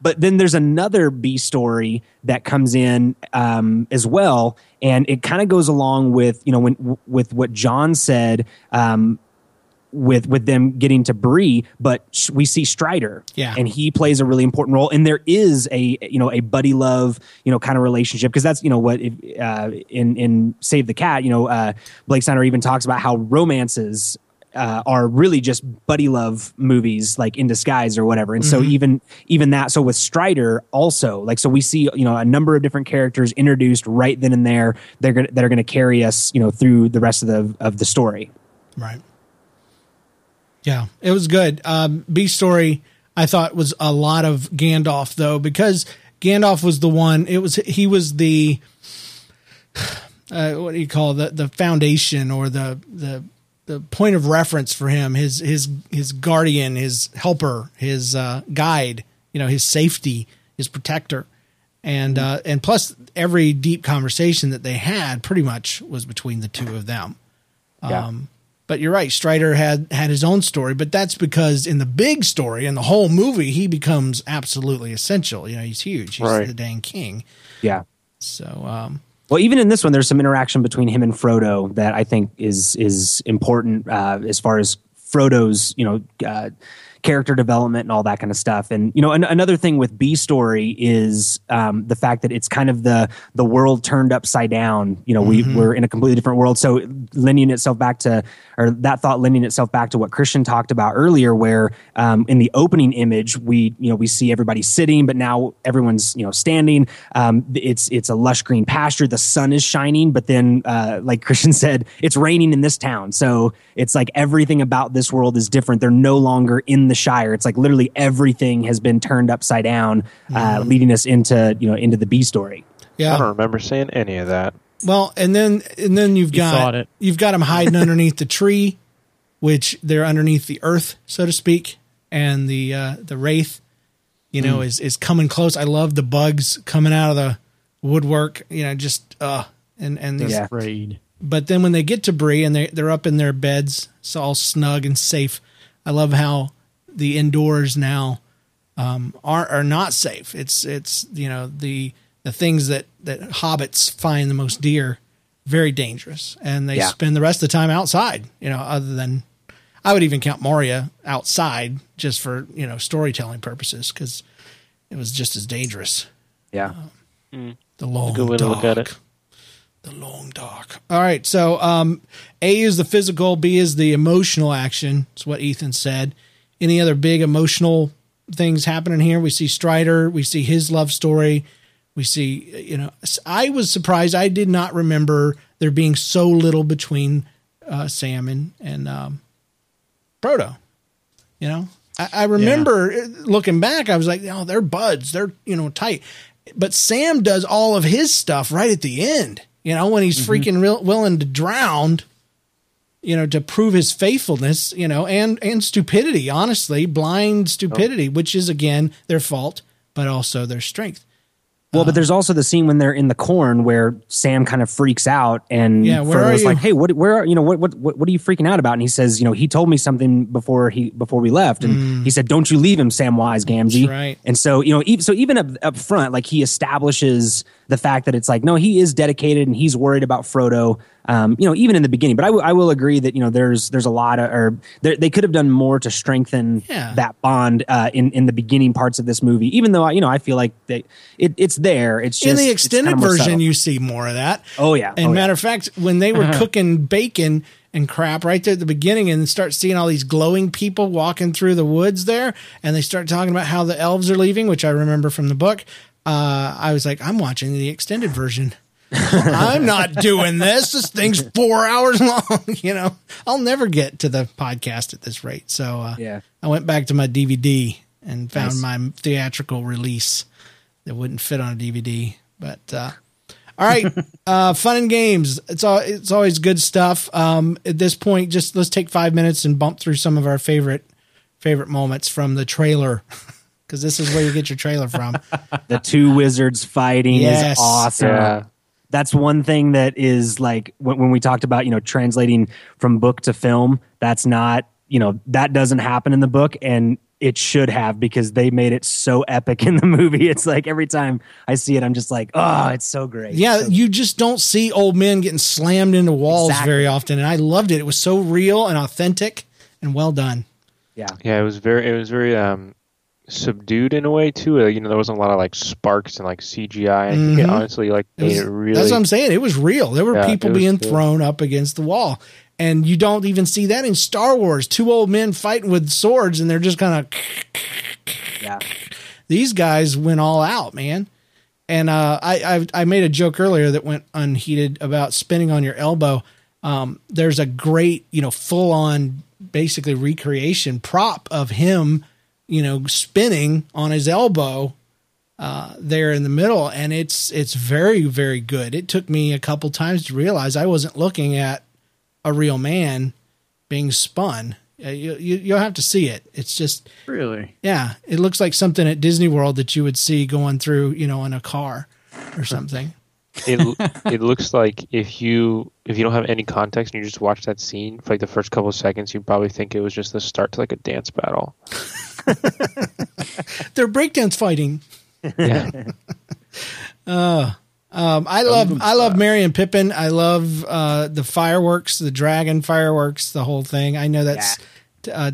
But then there's another B story that comes in as well, and it kind of goes along with, you know, with what John said with them getting to Bree, but we see Strider, and he plays a really important role, and there is a buddy love, you know, kind of relationship, because that's, you know, what in Save the Cat, you know, Blake Snyder even talks about how romances are really just buddy love movies, like In Disguise or whatever. And so even that, so with Strider also, like, so we see, you know, a number of different characters introduced right then and there that are going to carry us, you know, through the rest of the story. Right. Yeah, it was good. B story, I thought, was a lot of Gandalf, though, because Gandalf was the one, he was the, what do you call it? The foundation, or the point of reference for him, his guardian, his helper, his guide, you know, his safety, his protector. And plus, every deep conversation that they had pretty much was between the two of them. But you're right. Strider had his own story, but that's because in the big story, in the whole movie, he becomes absolutely essential. You know, he's huge. He's the dang king. Yeah. So, well, even in this one, there's some interaction between him and Frodo that I think is important as far as Frodo's, you know, character development and all that kind of stuff. And, you know, another thing with B story is the fact that it's kind of the world turned upside down. You know, we're in a completely different world. So lending itself back to what Christian talked about earlier, where in the opening image, we see everybody sitting, but now everyone's, you know, standing. It's a lush green pasture. The sun is shining, but then like Christian said, it's raining in this town. So it's like everything about this world is different. They're no longer in the Shire. It's like literally everything has been turned upside down, leading us into the B story. Yeah, I don't remember seeing any of that. Well, and then you've got them hiding underneath the tree, which they're underneath the earth, so to speak, and the wraith, you know, is coming close. I love the bugs coming out of the woodwork, you know, just and these, afraid. But then when they get to Bree and they're up in their beds, it's all snug and safe. I love how the indoors now are not safe. It's you know, the things that hobbits find the most dear, very dangerous, and they spend the rest of the time outside. You know, other than, I would even count Moria outside just for, you know, storytelling purposes, because it was just as dangerous. Yeah, the long dark. Good way to look at it. The long dark. All right, so A is the physical, B is the emotional action. It's what Ethan said. Any other big emotional things happening here? We see Strider. We see his love story. We see, you know, I was surprised. I did not remember there being so little between Sam and Frodo. You know, I remember looking back, I was like, oh, they're buds. They're, you know, tight. But Sam does all of his stuff right at the end, you know, when he's freaking willing to drown, you know, to prove his faithfulness, you know, and stupidity, honestly, blind stupidity, which is, again, their fault, but also their strength. Well, but there's also the scene when they're in the corn where Sam kind of freaks out, and Frodo's like, hey, what are you freaking out about? And he says, you know, he told me something before we left. And he said, don't you leave him, Samwise Gamgee. Right. And so, you know, even up front, like, he establishes the fact that it's like, no, he is dedicated and he's worried about Frodo, you know, even in the beginning. But I will agree that, you know, there's a lot of, or they could have done more to strengthen that bond in the beginning parts of this movie, even though, you know, I feel like it's there. It's just, in the extended version, you see more of that. Oh, yeah. And matter of fact, when they were cooking bacon and crap right there at the beginning, and start seeing all these glowing people walking through the woods there, and they start talking about how the elves are leaving, which I remember from the book. I was like, I'm watching the extended version. I'm not doing this. This thing's 4 hours long. You know, I'll never get to the podcast at this rate. So I went back to my DVD and found my theatrical release that wouldn't fit on a DVD. But all right, fun and games. It's always good stuff. At this point, just let's take 5 minutes and bump through some of our favorite moments from the trailer. Because this is where you get your trailer from. The two wizards fighting is awesome. Yeah. That's one thing that is, like, when we talked about, you know, translating from book to film, that's not, you know, that doesn't happen in the book. And it should have, because they made it so epic in the movie. It's like every time I see it, I'm just like, oh, it's so great. Yeah, so you just don't see old men getting slammed into walls very often. And I loved it. It was so real and authentic and well done. Yeah. Yeah, it was very subdued in a way too. You know, there wasn't a lot of like sparks and like CGI. And mm-hmm. Honestly, like it really, that's what I'm saying. It was real. There were people being thrown up against the wall. And you don't even see that in Star Wars. Two old men fighting with swords, and they're just kind of... Yeah. These guys went all out, man. And I made a joke earlier that went unheeded about spinning on your elbow. There's a great, full-on, basically recreation prop of him, spinning on his elbow there in the middle. And it's very, very good. It took me a couple times to realize I wasn't looking at a real man being spun. You'll have to see it. It's just really, yeah. It looks like something at Disney World that you would see going through, in a car or something. It looks like if you don't have any context and you just watch that scene for like the first couple of seconds, you'd probably think it was just the start to like a dance battle. They're breakdance fighting. Yeah. I love Merry and Pippin. I love the fireworks, the dragon fireworks, the whole thing. I know that's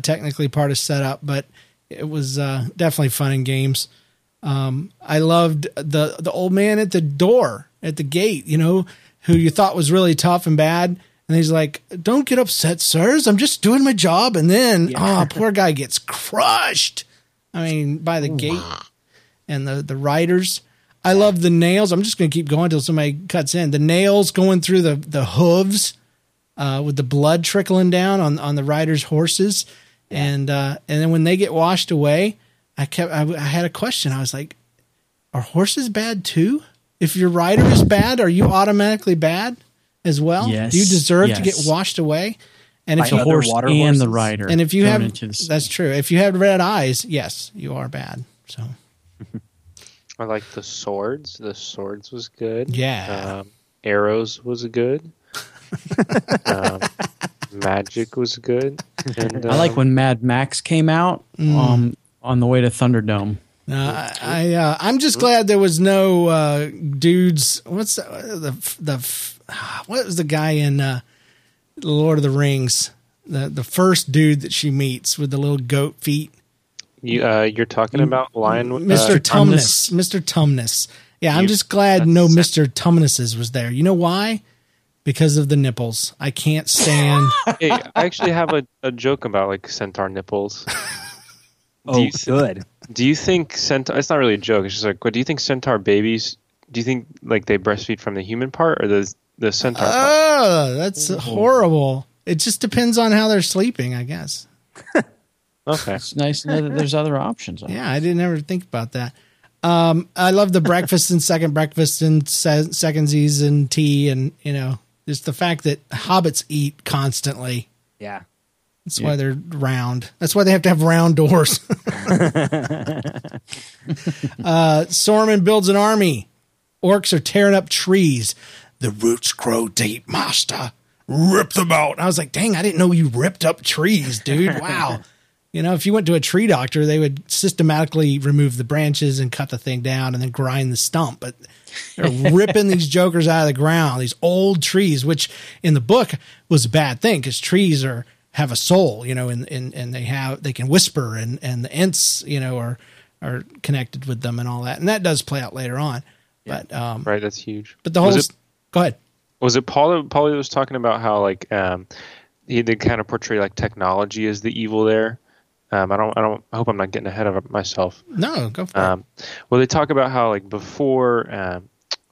technically part of setup, but it was definitely fun and games. I loved the old man at the door, at the gate, who you thought was really tough and bad. And he's like, "Don't get upset, sirs. I'm just doing my job." And then, poor guy gets crushed. I mean, by the gate and the riders. I love the nails. I'm just going to keep going until somebody cuts in. The nails going through the hooves with the blood trickling down on the riders' horses. And then when they get washed away, I had a question. I was like, are horses bad too? If your rider is bad, are you automatically bad as well? Yes. Do you deserve to get washed away? And if the horse and the rider. And if you have, that's true. If you have red eyes, yes, you are bad. So. I like the swords. The swords was good. Yeah. Arrows was good. Magic was good. And, I like when Mad Max came out on the way to Thunderdome. I'm just glad there was no dudes. What's what was the guy in Lord of the Rings? The first dude that she meets with the little goat feet. You're talking about Mr. Tumnus. Mr. Tumnus. Yeah, I'm just glad no Mr. Tumnuses was there. You know why? Because of the nipples. I can't stand. Hey, I actually have a joke about like centaur nipples. Do you think centaur? It's not really a joke. It's just like, what do you think centaur babies? Do you think like they breastfeed from the human part or the centaur? Oh, that's horrible. It just depends on how they're sleeping, I guess. Okay. It's nice to know that there's other options. Yeah, I didn't ever think about that. I love the breakfast and second breakfast and secondsies and tea and, just the fact that hobbits eat constantly. Yeah. That's why they're round. That's why they have to have round doors. Sauron builds an army. Orcs are tearing up trees. The roots grow deep, master. Rip them out. And I was like, dang, I didn't know you ripped up trees, dude. Wow. If you went to a tree doctor, they would systematically remove the branches and cut the thing down and then grind the stump. But they're ripping these jokers out of the ground, these old trees, which in the book was a bad thing because trees have a soul, and they can whisper and the Ents, are connected with them and all that. And that does play out later on. Yeah. But right, that's huge. But the whole go ahead. Was it Paul was talking about how like he did kind of portray like technology as the evil there? I hope I'm not getting ahead of myself. No, go for it. Well, they talk about how like before,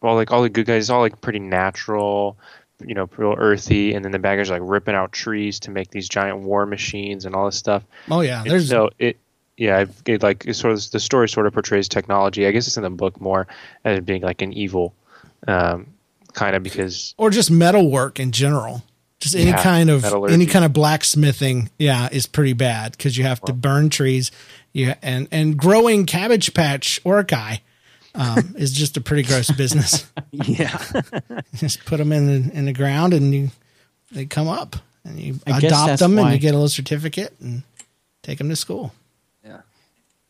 like all the good guys, all like pretty natural, real earthy, and then the bad guys are like ripping out trees to make these giant war machines and all this stuff. Oh yeah, the story sort of portrays technology. I guess it's in the book more as being like an evil, kind of because or just metalwork in general. Just any kind of blacksmithing, is pretty bad because you have to burn trees, and growing cabbage patch Uruk-hai is just a pretty gross business. Yeah, just put them in the ground and they come up and you adopt them and you get a little certificate and take them to school. Yeah,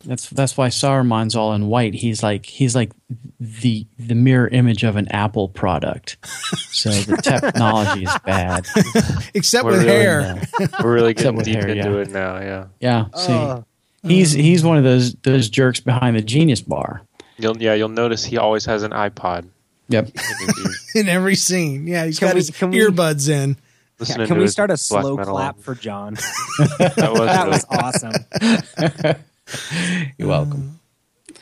That's why Saruman's all in white. He's like the mirror image of an Apple product. So the technology is bad. Except with hair. We're really getting deep into it now. Yeah. Yeah. See, he's one of those jerks behind the Genius Bar. You'll notice he always has an iPod. Yep. In every scene. Yeah. He's got his earbuds in. Yeah, can we start a slow clap for John? That was awesome. You're welcome.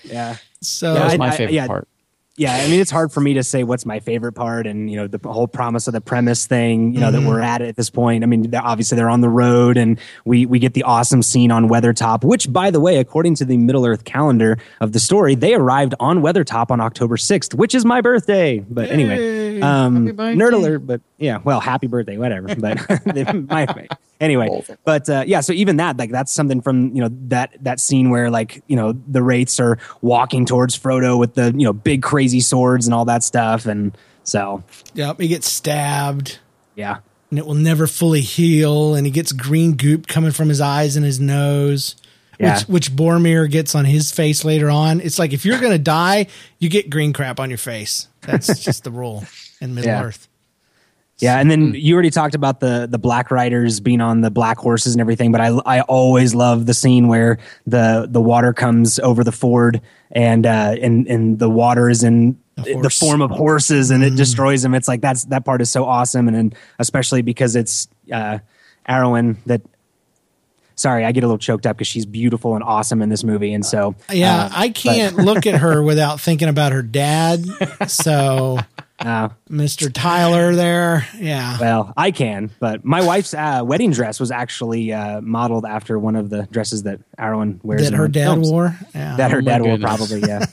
Yeah. So that was my favorite part. Yeah, I mean, it's hard for me to say what's my favorite part, and the whole promise of the premise thing, that we're at this point. I mean, obviously they're on the road, and we get the awesome scene on Weathertop, which, by the way, according to the Middle Earth calendar of the story, they arrived on Weathertop on October 6th, which is my birthday. But anyway, nerd alert. But yeah, well, happy birthday, whatever. But anyway, but yeah, so even that, like, that's something from that scene where the Wraiths are walking towards Frodo with the big crazy swords and all that stuff, and so he gets stabbed, and it will never fully heal, and he gets green goop coming from his eyes and his nose, which Boromir gets on his face later on. It's like, if you're gonna die, you get green crap on your face. That's just the rule in Middle Earth. Yeah, and then you already talked about the black riders being on the black horses and everything, but I always love the scene where the water comes over the ford, and the water is in the form of horses, and it destroys them. It's like, that part is so awesome, and especially because it's Arwen that... Sorry, I get a little choked up because she's beautiful and awesome in this movie, and so... Yeah, I can't look at her without thinking about her dad, so... Mr. Tyler there. Yeah. Well, I can, but my wife's wedding dress was actually modeled after one of the dresses that Arwen wears. That her dad wore? Yeah. That her dad wore, probably, yeah.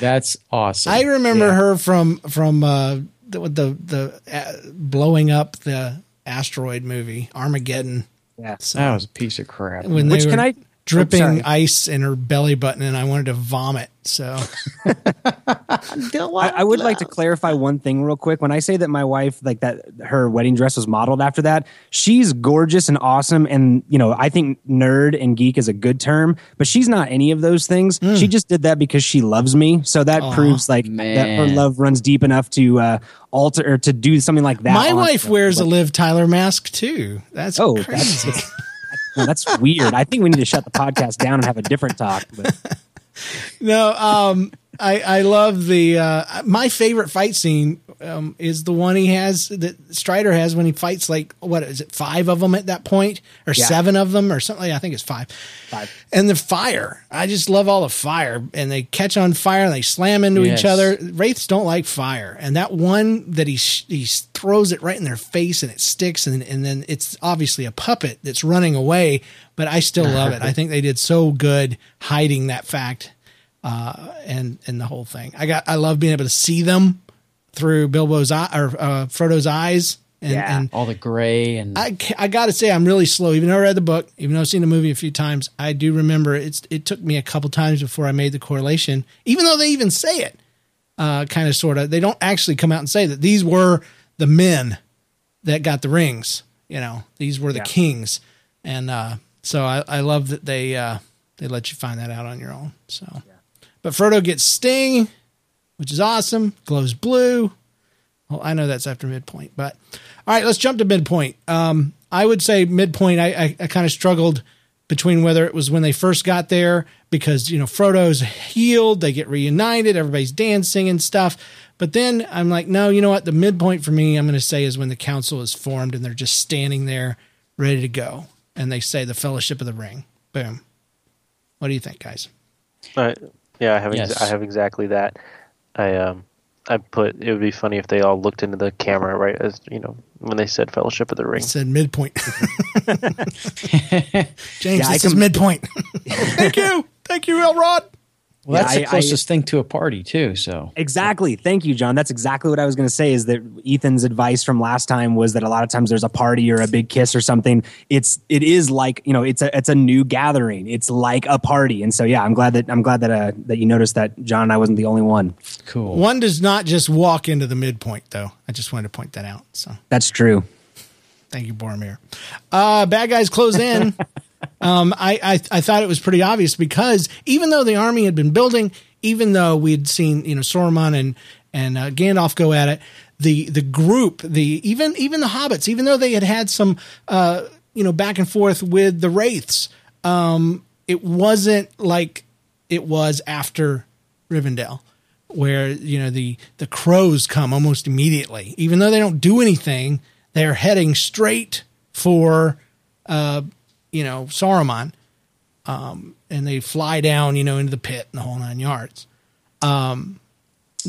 That's awesome. I remember her from the blowing up the asteroid movie, Armageddon. Yeah. So, that was a piece of crap. Which can I... dripping ice in her belly button, and I wanted to vomit. So I would like to clarify one thing real quick. When I say that my wife, like that, her wedding dress was modeled after that, she's gorgeous and awesome. And, I think nerd and geek is a good term, but she's not any of those things. She just did that because she loves me. So that proves that her love runs deep enough to, alter or to do something like that. My wife wears a Liv Tyler mask too. That's crazy. Well, that's weird. I think we need to shut the podcast down and have a different talk. But. No, I love the my favorite fight scene is the one he has that Strider has when he fights, like, what is it, 5 of them at that point, or 7 of them or something? I think it's 5. And the fire. I just love all the fire, and they catch on fire and they slam into each other. Wraiths don't like fire, and that one that he throws it right in their face and it sticks, and then it's obviously a puppet that's running away. But I still love it. I think they did so good hiding that fact. And the whole thing. I love being able to see them through Bilbo's eye, or Frodo's eyes, and all the gray. And I gotta say, I'm really slow. Even though I read the book, even though I've seen the movie a few times, I do remember it took me a couple times before I made the correlation. Even though they even say it, kind of, sort of, they don't actually come out and say that these were the men that got the rings. These were the kings, and so I love that they let you find that out on your own. So. Yeah. But Frodo gets Sting, which is awesome. Glows blue. Well, I know that's after midpoint, but all right, let's jump to midpoint. I would say midpoint, I kind of struggled between whether it was when they first got there, because, Frodo's healed, they get reunited, everybody's dancing and stuff. But then I'm like, no, you know what? The midpoint for me, I'm going to say, is when the council is formed and they're just standing there ready to go. And they say the Fellowship of the Ring. Boom. What do you think, guys? All right. Yeah, I have exactly that. I put, it would be funny if they all looked into the camera, right, as when they said Fellowship of the Ring. It said midpoint. James, this is midpoint. Thank you, Elrond. Well, that's the closest thing to a party, too. So exactly. Thank you, John. That's exactly what I was going to say, is that Ethan's advice from last time was that a lot of times there's a party or a big kiss or something. It is like, it's a new gathering. It's like a party. And so, yeah, I'm glad that you noticed that, John, and I wasn't the only one. Cool. One does not just walk into the midpoint, though. I just wanted to point that out. So that's true. Thank you, Boromir. Bad guys close in. I thought it was pretty obvious, because even though the army had been building, even though we'd seen, you know, Saruman and Gandalf go at it, the group, even the hobbits, even though they had some back and forth with the wraiths, it wasn't like it was after Rivendell, where the crows come almost immediately. Even though they don't do anything, they're heading straight for Saruman, and they fly down into the pit and the whole nine yards.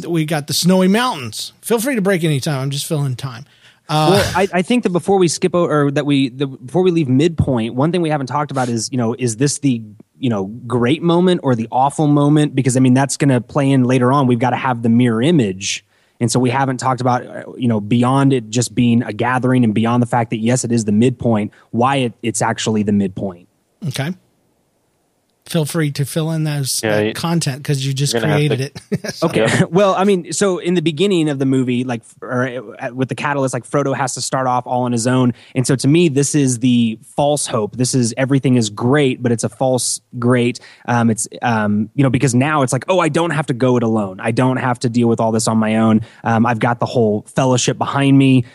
We got the snowy mountains. Feel free to break any time. I'm just filling time. I think that before we skip over, or that before we leave midpoint, one thing we haven't talked about is is this the great moment or the awful moment? Because I mean, that's going to play in later on. We've got to have the mirror image. And so we haven't talked about, beyond it just being a gathering and beyond the fact that, yes, it is the midpoint, why it's actually the midpoint. Okay. Feel free to fill in that content, because you just created it. So. Okay. Yeah. Well, I mean, so in the beginning of the movie, with the catalyst, Frodo has to start off all on his own. And so to me, this is the false hope. This is everything is great, but it's a false great. Because now it's like, oh, I don't have to go it alone. I don't have to deal with all this on my own. I've got the whole fellowship behind me.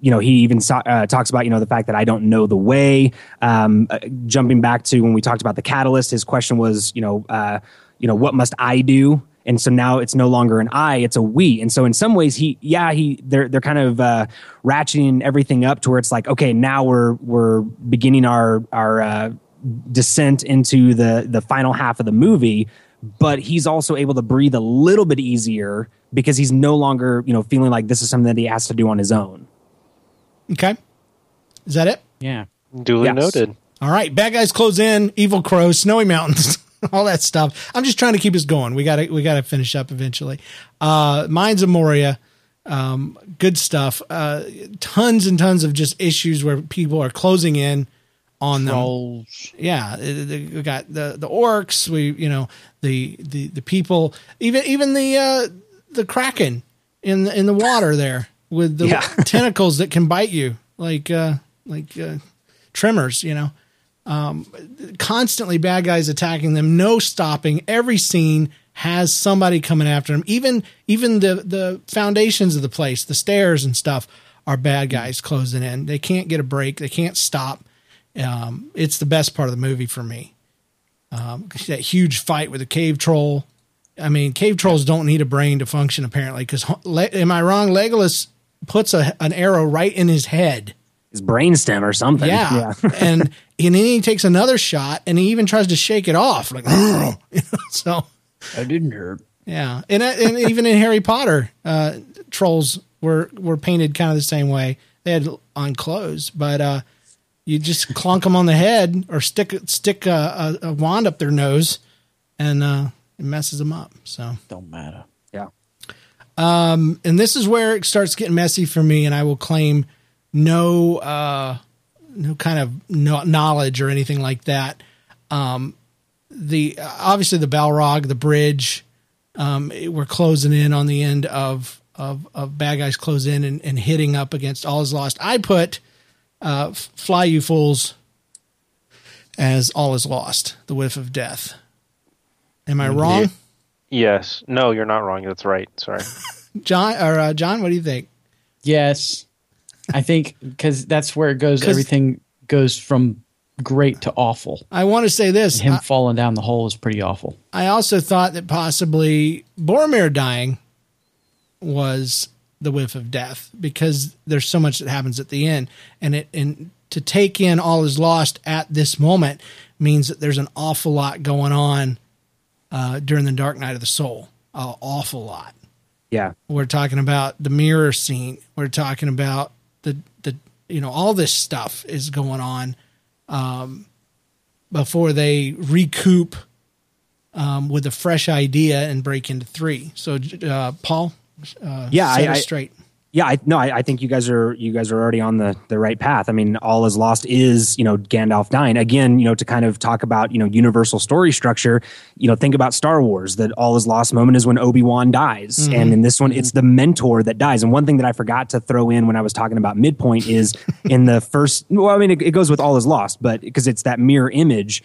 He even talks about, the fact that I don't know the way. Jumping back to when we talked about the catalyst, his question was, what must I do? And so now it's no longer an I, it's a we. And so in some ways, they're kind of ratcheting everything up to where it's like, okay, now we're beginning our descent into the final half of the movie. But he's also able to breathe a little bit easier because he's no longer, feeling like this is something that he has to do on his own. Okay. Is that it? Yeah. Duly noted. All right. Bad guys close in, evil crows, snowy mountains, all that stuff. I'm just trying to keep us going. We gotta finish up eventually. Mines of Moria. Good stuff. Tons and tons of just issues where people are closing in on them. Trolls. Yeah. We got the orcs, the people, even the Kraken in the water there. With the tentacles that can bite you, like tremors, constantly bad guys attacking them, no stopping. Every scene has somebody coming after them. Even the foundations of the place, the stairs and stuff, are bad guys closing in. They can't get a break. They can't stop. It's the best part of the movie for me. That huge fight with the cave troll. I mean, cave trolls don't need a brain to function, apparently. Because am I wrong? Legolas puts an arrow right in his head, his brainstem or something. Yeah. and then he takes another shot, and he even tries to shake it off, like so. That didn't hurt. Yeah, and even in Harry Potter, trolls were painted kind of the same way. They had on clothes, but you just clonk them on the head or stick a wand up their nose, and it messes them up. So don't matter. Yeah. And this is where it starts getting messy for me, and I will claim no knowledge or anything like that. Obviously the Balrog, the bridge, we're closing in on the end of bad guys close in and hitting up against all is lost. I put fly you fools as all is lost, the whiff of death. Am I wrong? Yes. No, you're not wrong. That's right. Sorry. John, what do you think? Yes. I think because that's where it goes. Everything goes from great to awful. I want to say this. And him falling down the hole is pretty awful. I also thought that possibly Boromir dying was the whiff of death, because there's so much that happens at the end. And to take in all is lost at this moment means that there's an awful lot going on during the Dark Night of the Soul, an awful lot. Yeah, we're talking about the mirror scene. We're talking about the all this stuff is going on before they recoup with a fresh idea and break into three. So, Paul, set us straight. Yeah, I think you guys are already on the right path. I mean, All Is Lost is, Gandalf dying. Again, to kind of talk about, universal story structure, think about Star Wars. That All Is Lost moment is when Obi-Wan dies. Mm-hmm. And in this one, it's the mentor that dies. And one thing that I forgot to throw in when I was talking about midpoint is in the first, it goes with All Is Lost, but because it's that mirror image,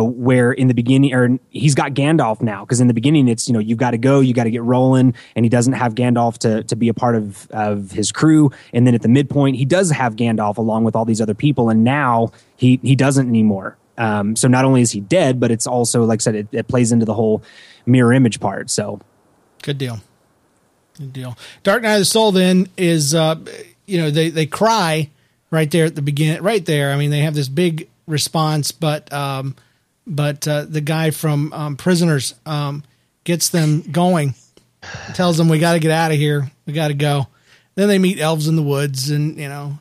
where in the beginning, or he's got Gandalf now, because in the beginning it's, you've got to go, you got to get rolling, and he doesn't have Gandalf to be a part of his crew. And then at the midpoint, he does have Gandalf along with all these other people, and now he doesn't anymore. So not only is he dead, but it's also, like I said, it plays into the whole mirror image part. So good deal. Dark Knight of the Soul then is, they cry right there at the beginning, right there. I mean, they have this big response, but the guy from Prisoners gets them going, tells them, we got to get out of here. We got to go. Then they meet elves in the woods and, the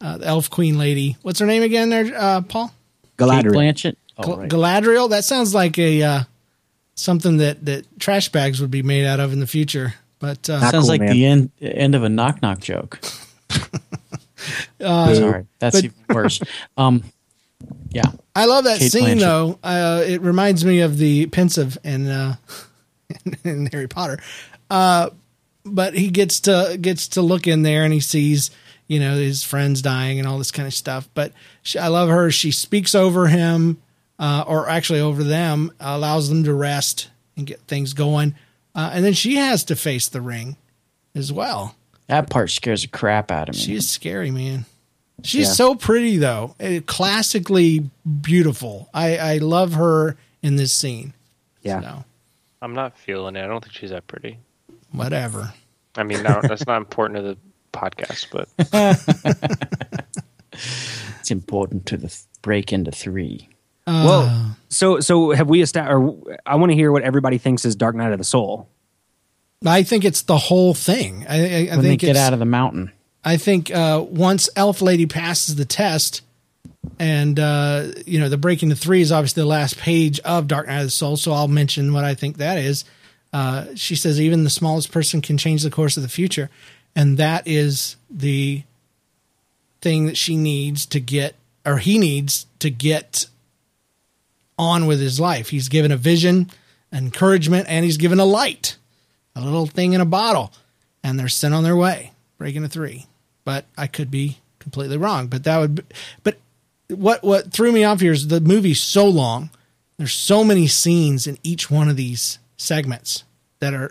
elf queen lady. What's her name again there, Paul? Galadriel. Blanchett. Oh, right. Galadriel? That sounds like something that trash bags would be made out of in the future. But sounds cool, like man. The end of a Knock Knock joke. Sorry, that's even worse. Yeah, I love that Kate scene, Blanchett. Though. It reminds me of the Pensieve in Harry Potter. But he gets to look in there, and he sees, his friends dying and all this kind of stuff. But I love her. She speaks over him, or actually over them, allows them to rest and get things going. And then she has to face the ring as well. That part scares the crap out of me. She's scary, man. She's so pretty, though. Classically beautiful. I love her in this scene. Yeah. So. I'm not feeling it. I don't think she's that pretty. Whatever. I mean, that's not important to the podcast, but... It's important to the break into three. Well, so have we established... I want to hear what everybody thinks is Dark Knight of the Soul. I think it's the whole thing. I when think they get out of the mountain. I think once Elf Lady passes the test, and the break into three is obviously the last page of Dark Knight of the Soul, so I'll mention what I think that is. She says, even the smallest person can change the course of the future, and that is the thing that she needs to get, or he needs to get on with his life. He's given a vision, encouragement, and he's given a light, a little thing in a bottle, and they're sent on their way. Break into three. But I could be completely wrong. But that would. But what threw me off here is the movie's so long. There's so many scenes in each one of these segments that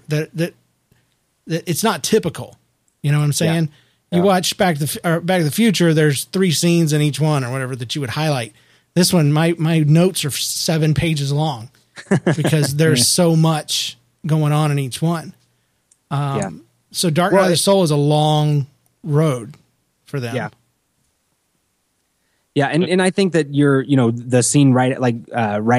it's not typical. You know what I'm saying? Yeah. You watch Back to the Future. There's 3 scenes in each one or whatever that you would highlight. This one, my notes are 7 pages long because there's so much going on in each one. Yeah. So Dark Knight of the Soul is a long road for them. Yeah. Yeah, and I think that you're, the scene right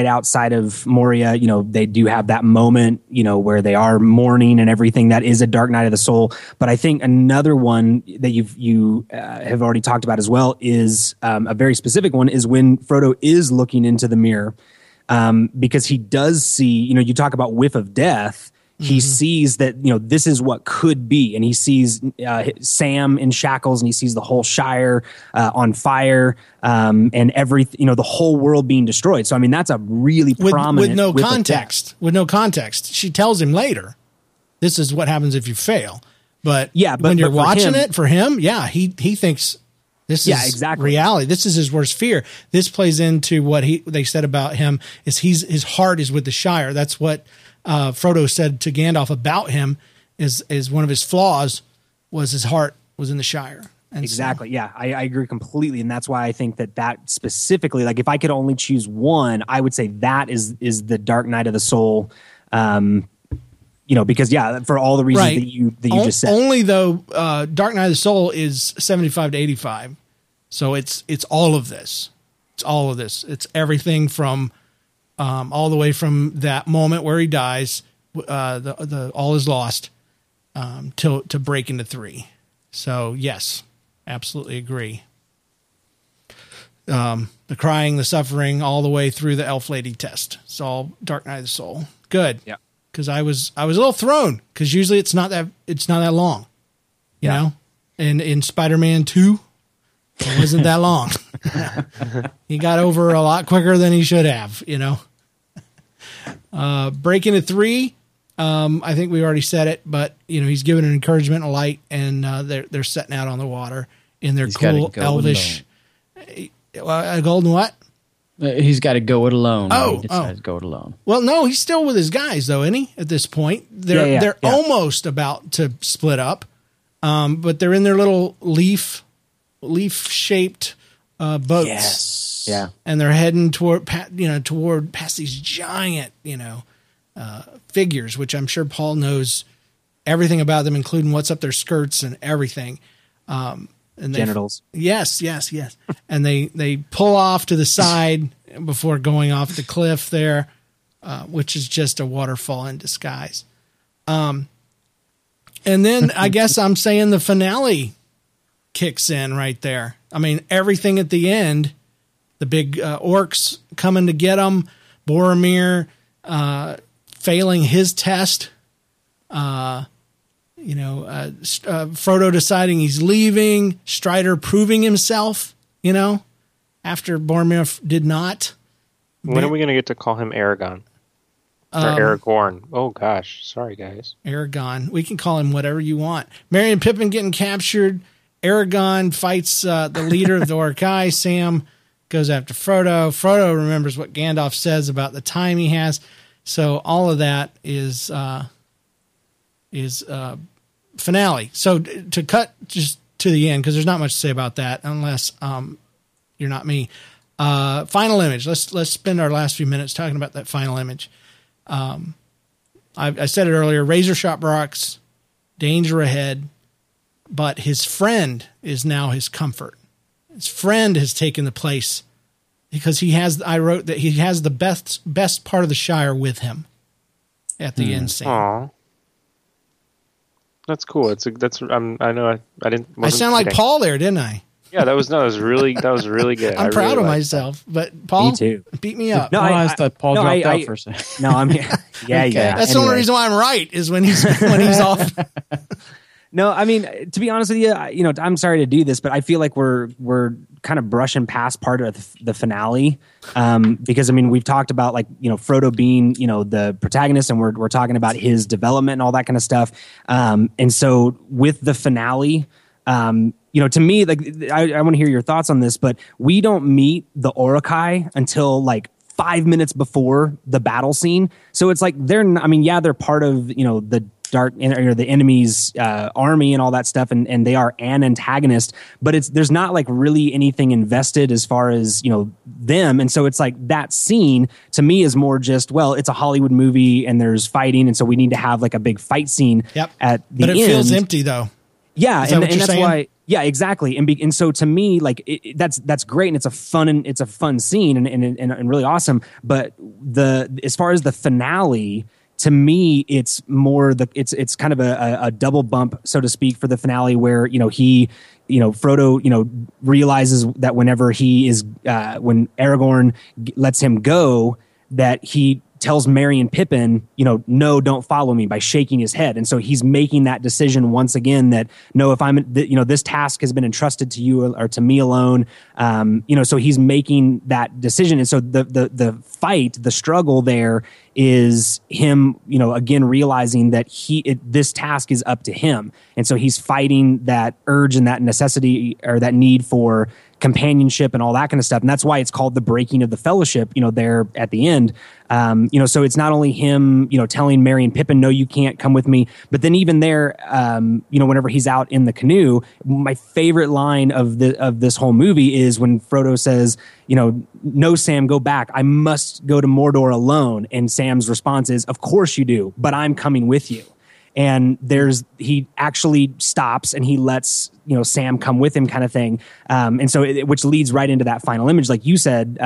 outside of Moria, they do have that moment, where they are mourning and everything. That is a Dark Knight of the Soul. But I think another one that you have already talked about as well is a very specific one is when Frodo is looking into the mirror because he does see, you talk about whiff of death. He sees that, this is what could be. And he sees Sam in shackles, and he sees the whole Shire on fire and everything, the whole world being destroyed. So, I mean, that's a really prominent... With no context. She tells him later, this is what happens if you fail. But when you're watching it, for him, he thinks this is exactly reality. This is his worst fear. This plays into what they said about him is his heart is with the Shire. That's what... Frodo said to Gandalf about him is one of his flaws was his heart was in the Shire. And exactly. So, I agree completely. And that's why I think that specifically, like if I could only choose one, I would say that is the Dark Knight of the Soul. Because for all the reasons that you just said. Only though, Dark Knight of the Soul is 75 to 85. So it's all of this. It's all of this. It's everything from, all the way from that moment where he dies, the All Is Lost, to break into three. So yes, absolutely agree. The crying, the suffering, all the way through the elf lady test. It's all Dark Knight of the Soul. Good. Yeah. Because I was a little thrown because usually it's not that long. you know? And in Spider-Man 2, it wasn't that long. He got over a lot quicker than he should have, you know? Break into 3. I think we already said it, but you know, he's given an encouragement, a light, and they're setting out on the water in their cool elvish. A golden what? He's got to go it alone. Oh, he decides to go it alone. Well, no, he's still with his guys, though, isn't he? At this point, they're almost about to split up, but they're in their little leaf shaped boats. Yes. Yeah, and they're heading toward past these giant figures, which I'm sure Paul knows everything about them, including what's up their skirts and everything. And genitals. Yes. And they pull off to the side before going off the cliff there, which is just a waterfall in disguise. And then I guess I'm saying the finale kicks in right there. I mean, everything at the end, the big orcs coming to get them, Boromir, failing his test, Frodo deciding he's leaving, Strider proving himself, you know, after Boromir did not. When are we going to get to call him Aragorn? Or Aragorn. Oh, gosh. Sorry, guys. Aragorn. We can call him whatever you want. Merry and Pippin getting captured. Aragorn fights the leader of the Uruk-hai. Sam goes after Frodo. Frodo remembers what Gandalf says about the time he has. So all of that is finale. So to cut just to the end, because there's not much to say about that unless you're not me. Final image. Let's spend our last few minutes talking about that final image. I said it earlier. Razor sharp rocks, danger ahead, but his friend is now his comfort. His friend has taken the place. Because he has the best part of the Shire with him at the end scene. Aww. That's cool. I sound like Paul there, didn't I? Yeah, that was really good. I'm proud of myself, but Paul, me too. Beat me up. No, I thought Paul dropped out for a second. No, I'm here. Yeah, okay. Yeah. That's the only reason why I'm right is when he's off. No, I mean, to be honest with you, I'm sorry to do this, but I feel like we're kind of brushing past part of the finale because I mean, we've talked about Frodo being the protagonist, and we're talking about his development and all that kind of stuff. And so with the finale, to me, I want to hear your thoughts on this, but we don't meet the Uruk-hai until 5 minutes before the battle scene. So it's like they're part of the dark or the enemy's army and all that stuff, and they are an antagonist, but there's not really anything invested as far as them, and so it's like that scene to me is more just, well, it's a Hollywood movie and there's fighting, and so we need to have a big fight scene. Yep. At the end, but it feels empty though. Yeah, and that's why. Yeah, exactly. And so to me, that's great, and it's a fun scene and really awesome. But as far as the finale, to me, it's more it's kind of a double bump, so to speak, for the finale where Frodo realizes that whenever he is when Aragorn lets him go, that he tells Merry and Pippin, no, don't follow me, by shaking his head. And so he's making that decision once again that, no, if I'm, this task has been entrusted to you or to me alone. So he's making that decision. And so the fight, the struggle there is him, again, realizing that this task is up to him. And so he's fighting that urge and that necessity or that need for companionship and all that kind of stuff. And that's why it's called the breaking of the fellowship, there at the end. So it's not only him, telling Merry and Pippin, no, you can't come with me. But then even there, whenever he's out in the canoe, my favorite line of this whole movie is when Frodo says, no, Sam, go back. I must go to Mordor alone. And Sam's response is, of course you do, but I'm coming with you. And he actually stops and he lets, Sam come with him, kind of thing. And so which leads right into that final image, like you said,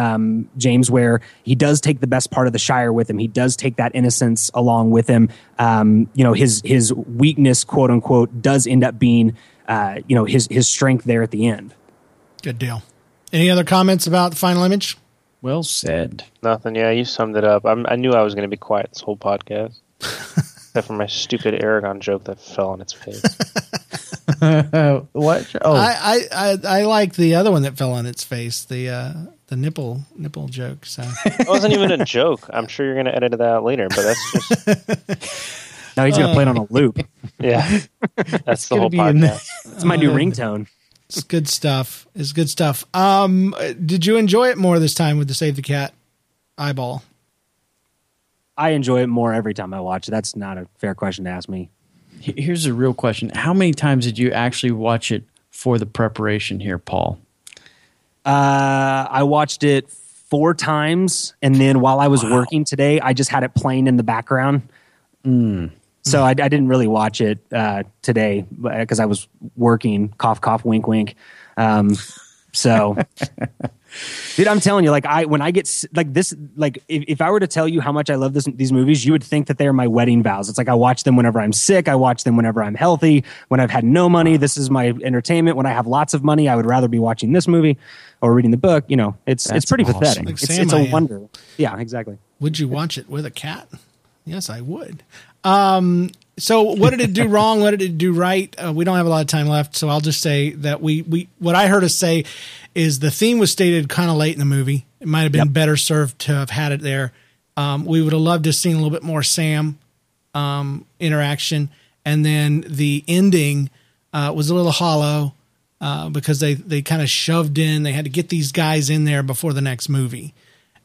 James, where he does take the best part of the Shire with him. He does take that innocence along with him. His weakness, quote unquote, does end up being, his strength there at the end. Good deal. Any other comments about the final image? Well said. Nothing. Yeah. You summed it up. I knew I was going to be quiet this whole podcast. Except for my stupid Aragorn joke that fell on its face. What? Oh, I like the other one that fell on its face. The nipple joke. So it wasn't even a joke. I'm sure you're going to edit that out later, but that's just. No, he's going to play it on a loop. Yeah. That's the whole podcast. It's my new ringtone. It's good stuff. It's good stuff. Did you enjoy it more this time with the Save the Cat eyeball? I enjoy it more every time I watch it. That's not a fair question to ask me. Here's a real question. How many times did you actually watch it for the preparation here, Paul? I watched it 4 times, and then while I was working today, I just had it playing in the background. Mm. So I didn't really watch it today because I was working. Cough, cough, wink, wink. So, dude, I'm telling you, like when I get like this, like if I were to tell you how much I love these movies, you would think that they are my wedding vows. It's like I watch them whenever I'm sick. I watch them whenever I'm healthy. When I've had no money, this is my entertainment. When I have lots of money, I would rather be watching this movie or reading the book. You know, it's pretty awesome. Pathetic. Like it's a wonder. Yeah, exactly. Would you watch it with a cat? Yes, I would. So what did it do wrong? What did it do right? We don't have a lot of time left, so I'll just say that we what I heard us say is the theme was stated kind of late in the movie. It might have been better served to have had it there. We would have loved to have seen a little bit more Sam interaction. And then the ending was a little hollow because they kind of shoved in. They had to get these guys in there before the next movie.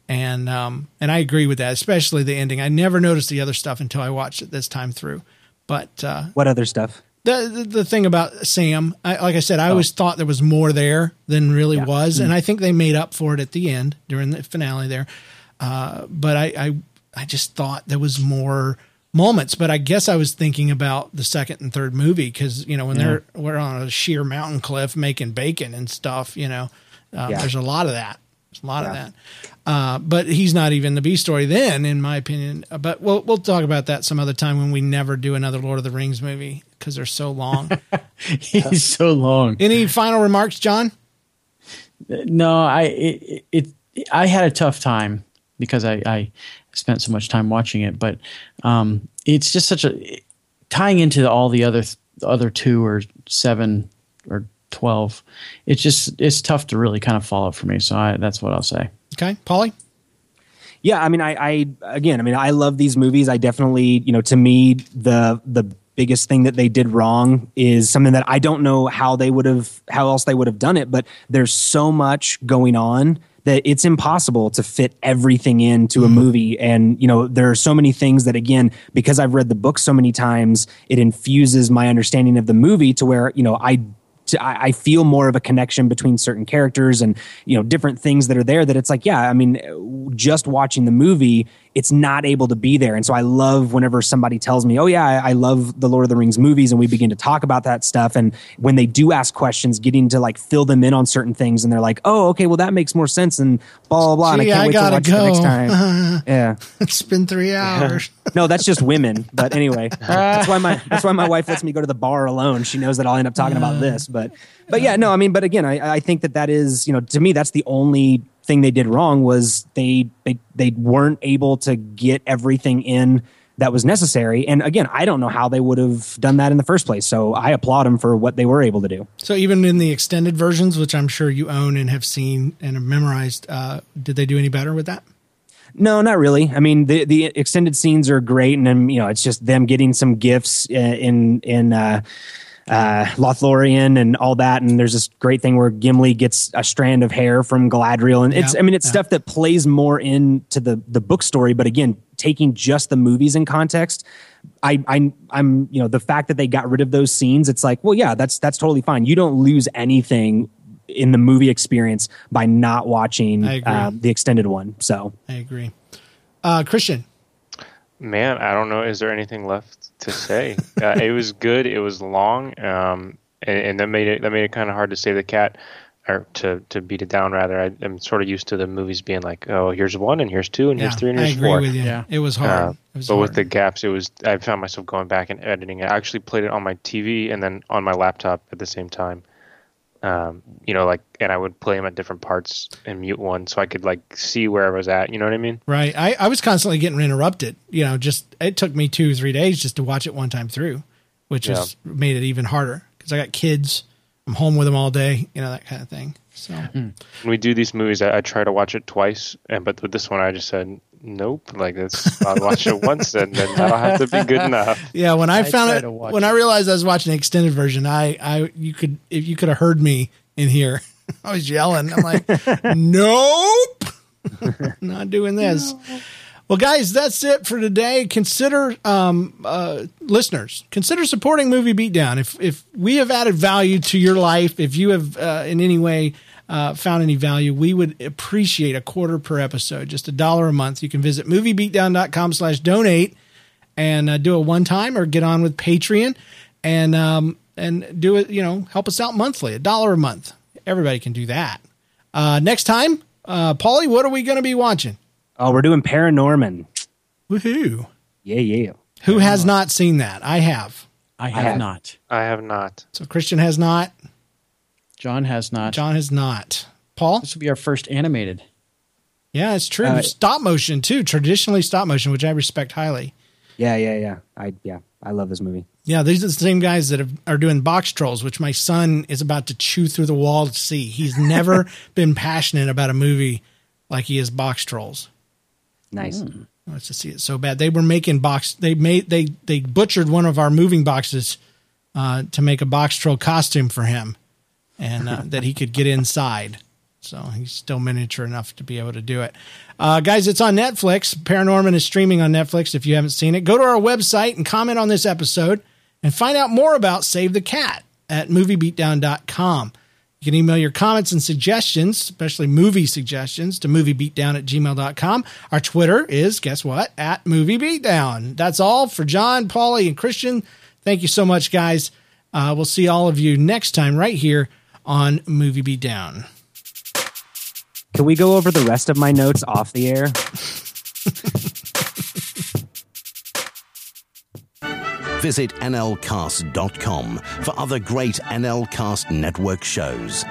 And I agree with that, especially the ending. I never noticed the other stuff until I watched it this time through. But what other stuff? The thing about Sam, like I said, I always thought there was more there than really was, and I think they made up for it at the end during the finale there. But I just thought there was more moments. But I guess I was thinking about the second and third movie because you know when we're on a sheer mountain cliff making bacon and stuff, you know, there's a lot of that. There's a lot of that. But he's not even the B story then, in my opinion. But we'll talk about that some other time when we never do another Lord of the Rings movie because they're so long. He's so long. Any final remarks, John? No, I had a tough time because I spent so much time watching it. But it's just such a – tying into all the other 2 or 7 or 12. It's just, it's tough to really kind of follow for me. So that's what I'll say. Okay. Paulie? Yeah. I mean, I love these movies. I definitely, you know, to me, the biggest thing that they did wrong is something that I don't know how else they would have done it, but there's so much going on that it's impossible to fit everything into a movie. And, you know, there are so many things that, again, because I've read the book so many times, it infuses my understanding of the movie to where, you know, I feel more of a connection between certain characters and, you know, different things that are there that it's like, yeah, I mean, just watching the movie, it's not able to be there. And so I love whenever somebody tells me, oh yeah, I love the Lord of the Rings movies. And we begin to talk about that stuff. And when they do ask questions, getting to like fill them in on certain things and they're like, oh, okay, well that makes more sense and blah, blah, blah. And I can't wait to watch it next time. Yeah. It's been 3 hours. No, that's just women. But anyway, that's why my wife lets me go to the bar alone. She knows that I'll end up talking about this, but yeah, no, I mean, but again, I think that is, you know, to me, that's the only thing they did wrong was they weren't able to get everything in that was necessary. And again, I don't know how they would have done that in the first place. So I applaud them for what they were able to do. So even in the extended versions, which I'm sure you own and have seen and have memorized, did they do any better with that? No, not really. I mean, the extended scenes are great. And then, you know, it's just them getting some gifts in Lothlorien and all that, and there's this great thing where Gimli gets a strand of hair from Galadriel, and it's stuff that plays more into the book story. But again, taking just the movies in context, I'm you know, the fact that they got rid of those scenes, it's like, well, yeah, that's totally fine. You don't lose anything in the movie experience by not watching the extended one. So I agree, Christian. Man, I don't know. Is there anything left to say? It was good. It was long, and that made it kind of hard to save the cat, or to beat it down rather. I'm sort of used to the movies being like, oh, here's 1 and here's 2 and here's 3 and here's 4. I agree with you. Yeah, it was hard. With the gaps, it was. I found myself going back and editing. I actually played it on my TV and then on my laptop at the same time. You know, like, and I would play them at different parts and mute one so I could like see where I was at. You know what I mean? Right. I was constantly getting interrupted, you know, just, it took me 2 or 3 days just to watch it one time through, which has made it even harder because I got kids. I'm home with them all day, you know, that kind of thing. So when we do these movies, I try to watch it twice, but with this one, I just said nope. Like, I'll watch it once, and then that'll have to be good enough. Yeah, when I found it, when I realized I was watching the extended version, if you could have heard me in here, I was yelling. I'm like, nope, not doing this. No. Well, guys, that's it for today. Consider, listeners, consider supporting Movie Beatdown. If we have added value to your life, if you have in any way found any value, we would appreciate a quarter per episode, just $1 a month. You can visit moviebeatdown.com/donate and do a one-time, or get on with Patreon and do it, you know, help us out monthly, $1 a month. Everybody can do that. Next time, Paulie, what are we going to be watching? Oh, we're doing Paranorman. Woohoo. Yeah, yeah. Who has not seen that? I have. I have not. I have not. So Christian has not. John has not. John has not. Paul? This will be our first animated. Yeah, it's true. Stop motion, too. Traditionally stop motion, which I respect highly. Yeah. I love this movie. Yeah, these are the same guys that are doing Box Trolls, which my son is about to chew through the wall to see. He's never been passionate about a movie like he is Box Trolls. Nice. I want to see it so bad. They were making box. They butchered one of our moving boxes to make a Box Troll costume for him, and that he could get inside. So he's still miniature enough to be able to do it. Guys, it's on Netflix. Paranorman is streaming on Netflix. If you haven't seen it, go to our website and comment on this episode and find out more about Save the Cat at moviebeatdown.com. You can email your comments and suggestions, especially movie suggestions, to moviebeatdown@gmail.com. Our Twitter is, guess what, @moviebeatdown. That's all for John, Paulie, and Christian. Thank you so much, guys. We'll see all of you next time right here on Movie Beatdown. Can we go over the rest of my notes off the air? Visit nlcast.com for other great NLCast Network shows.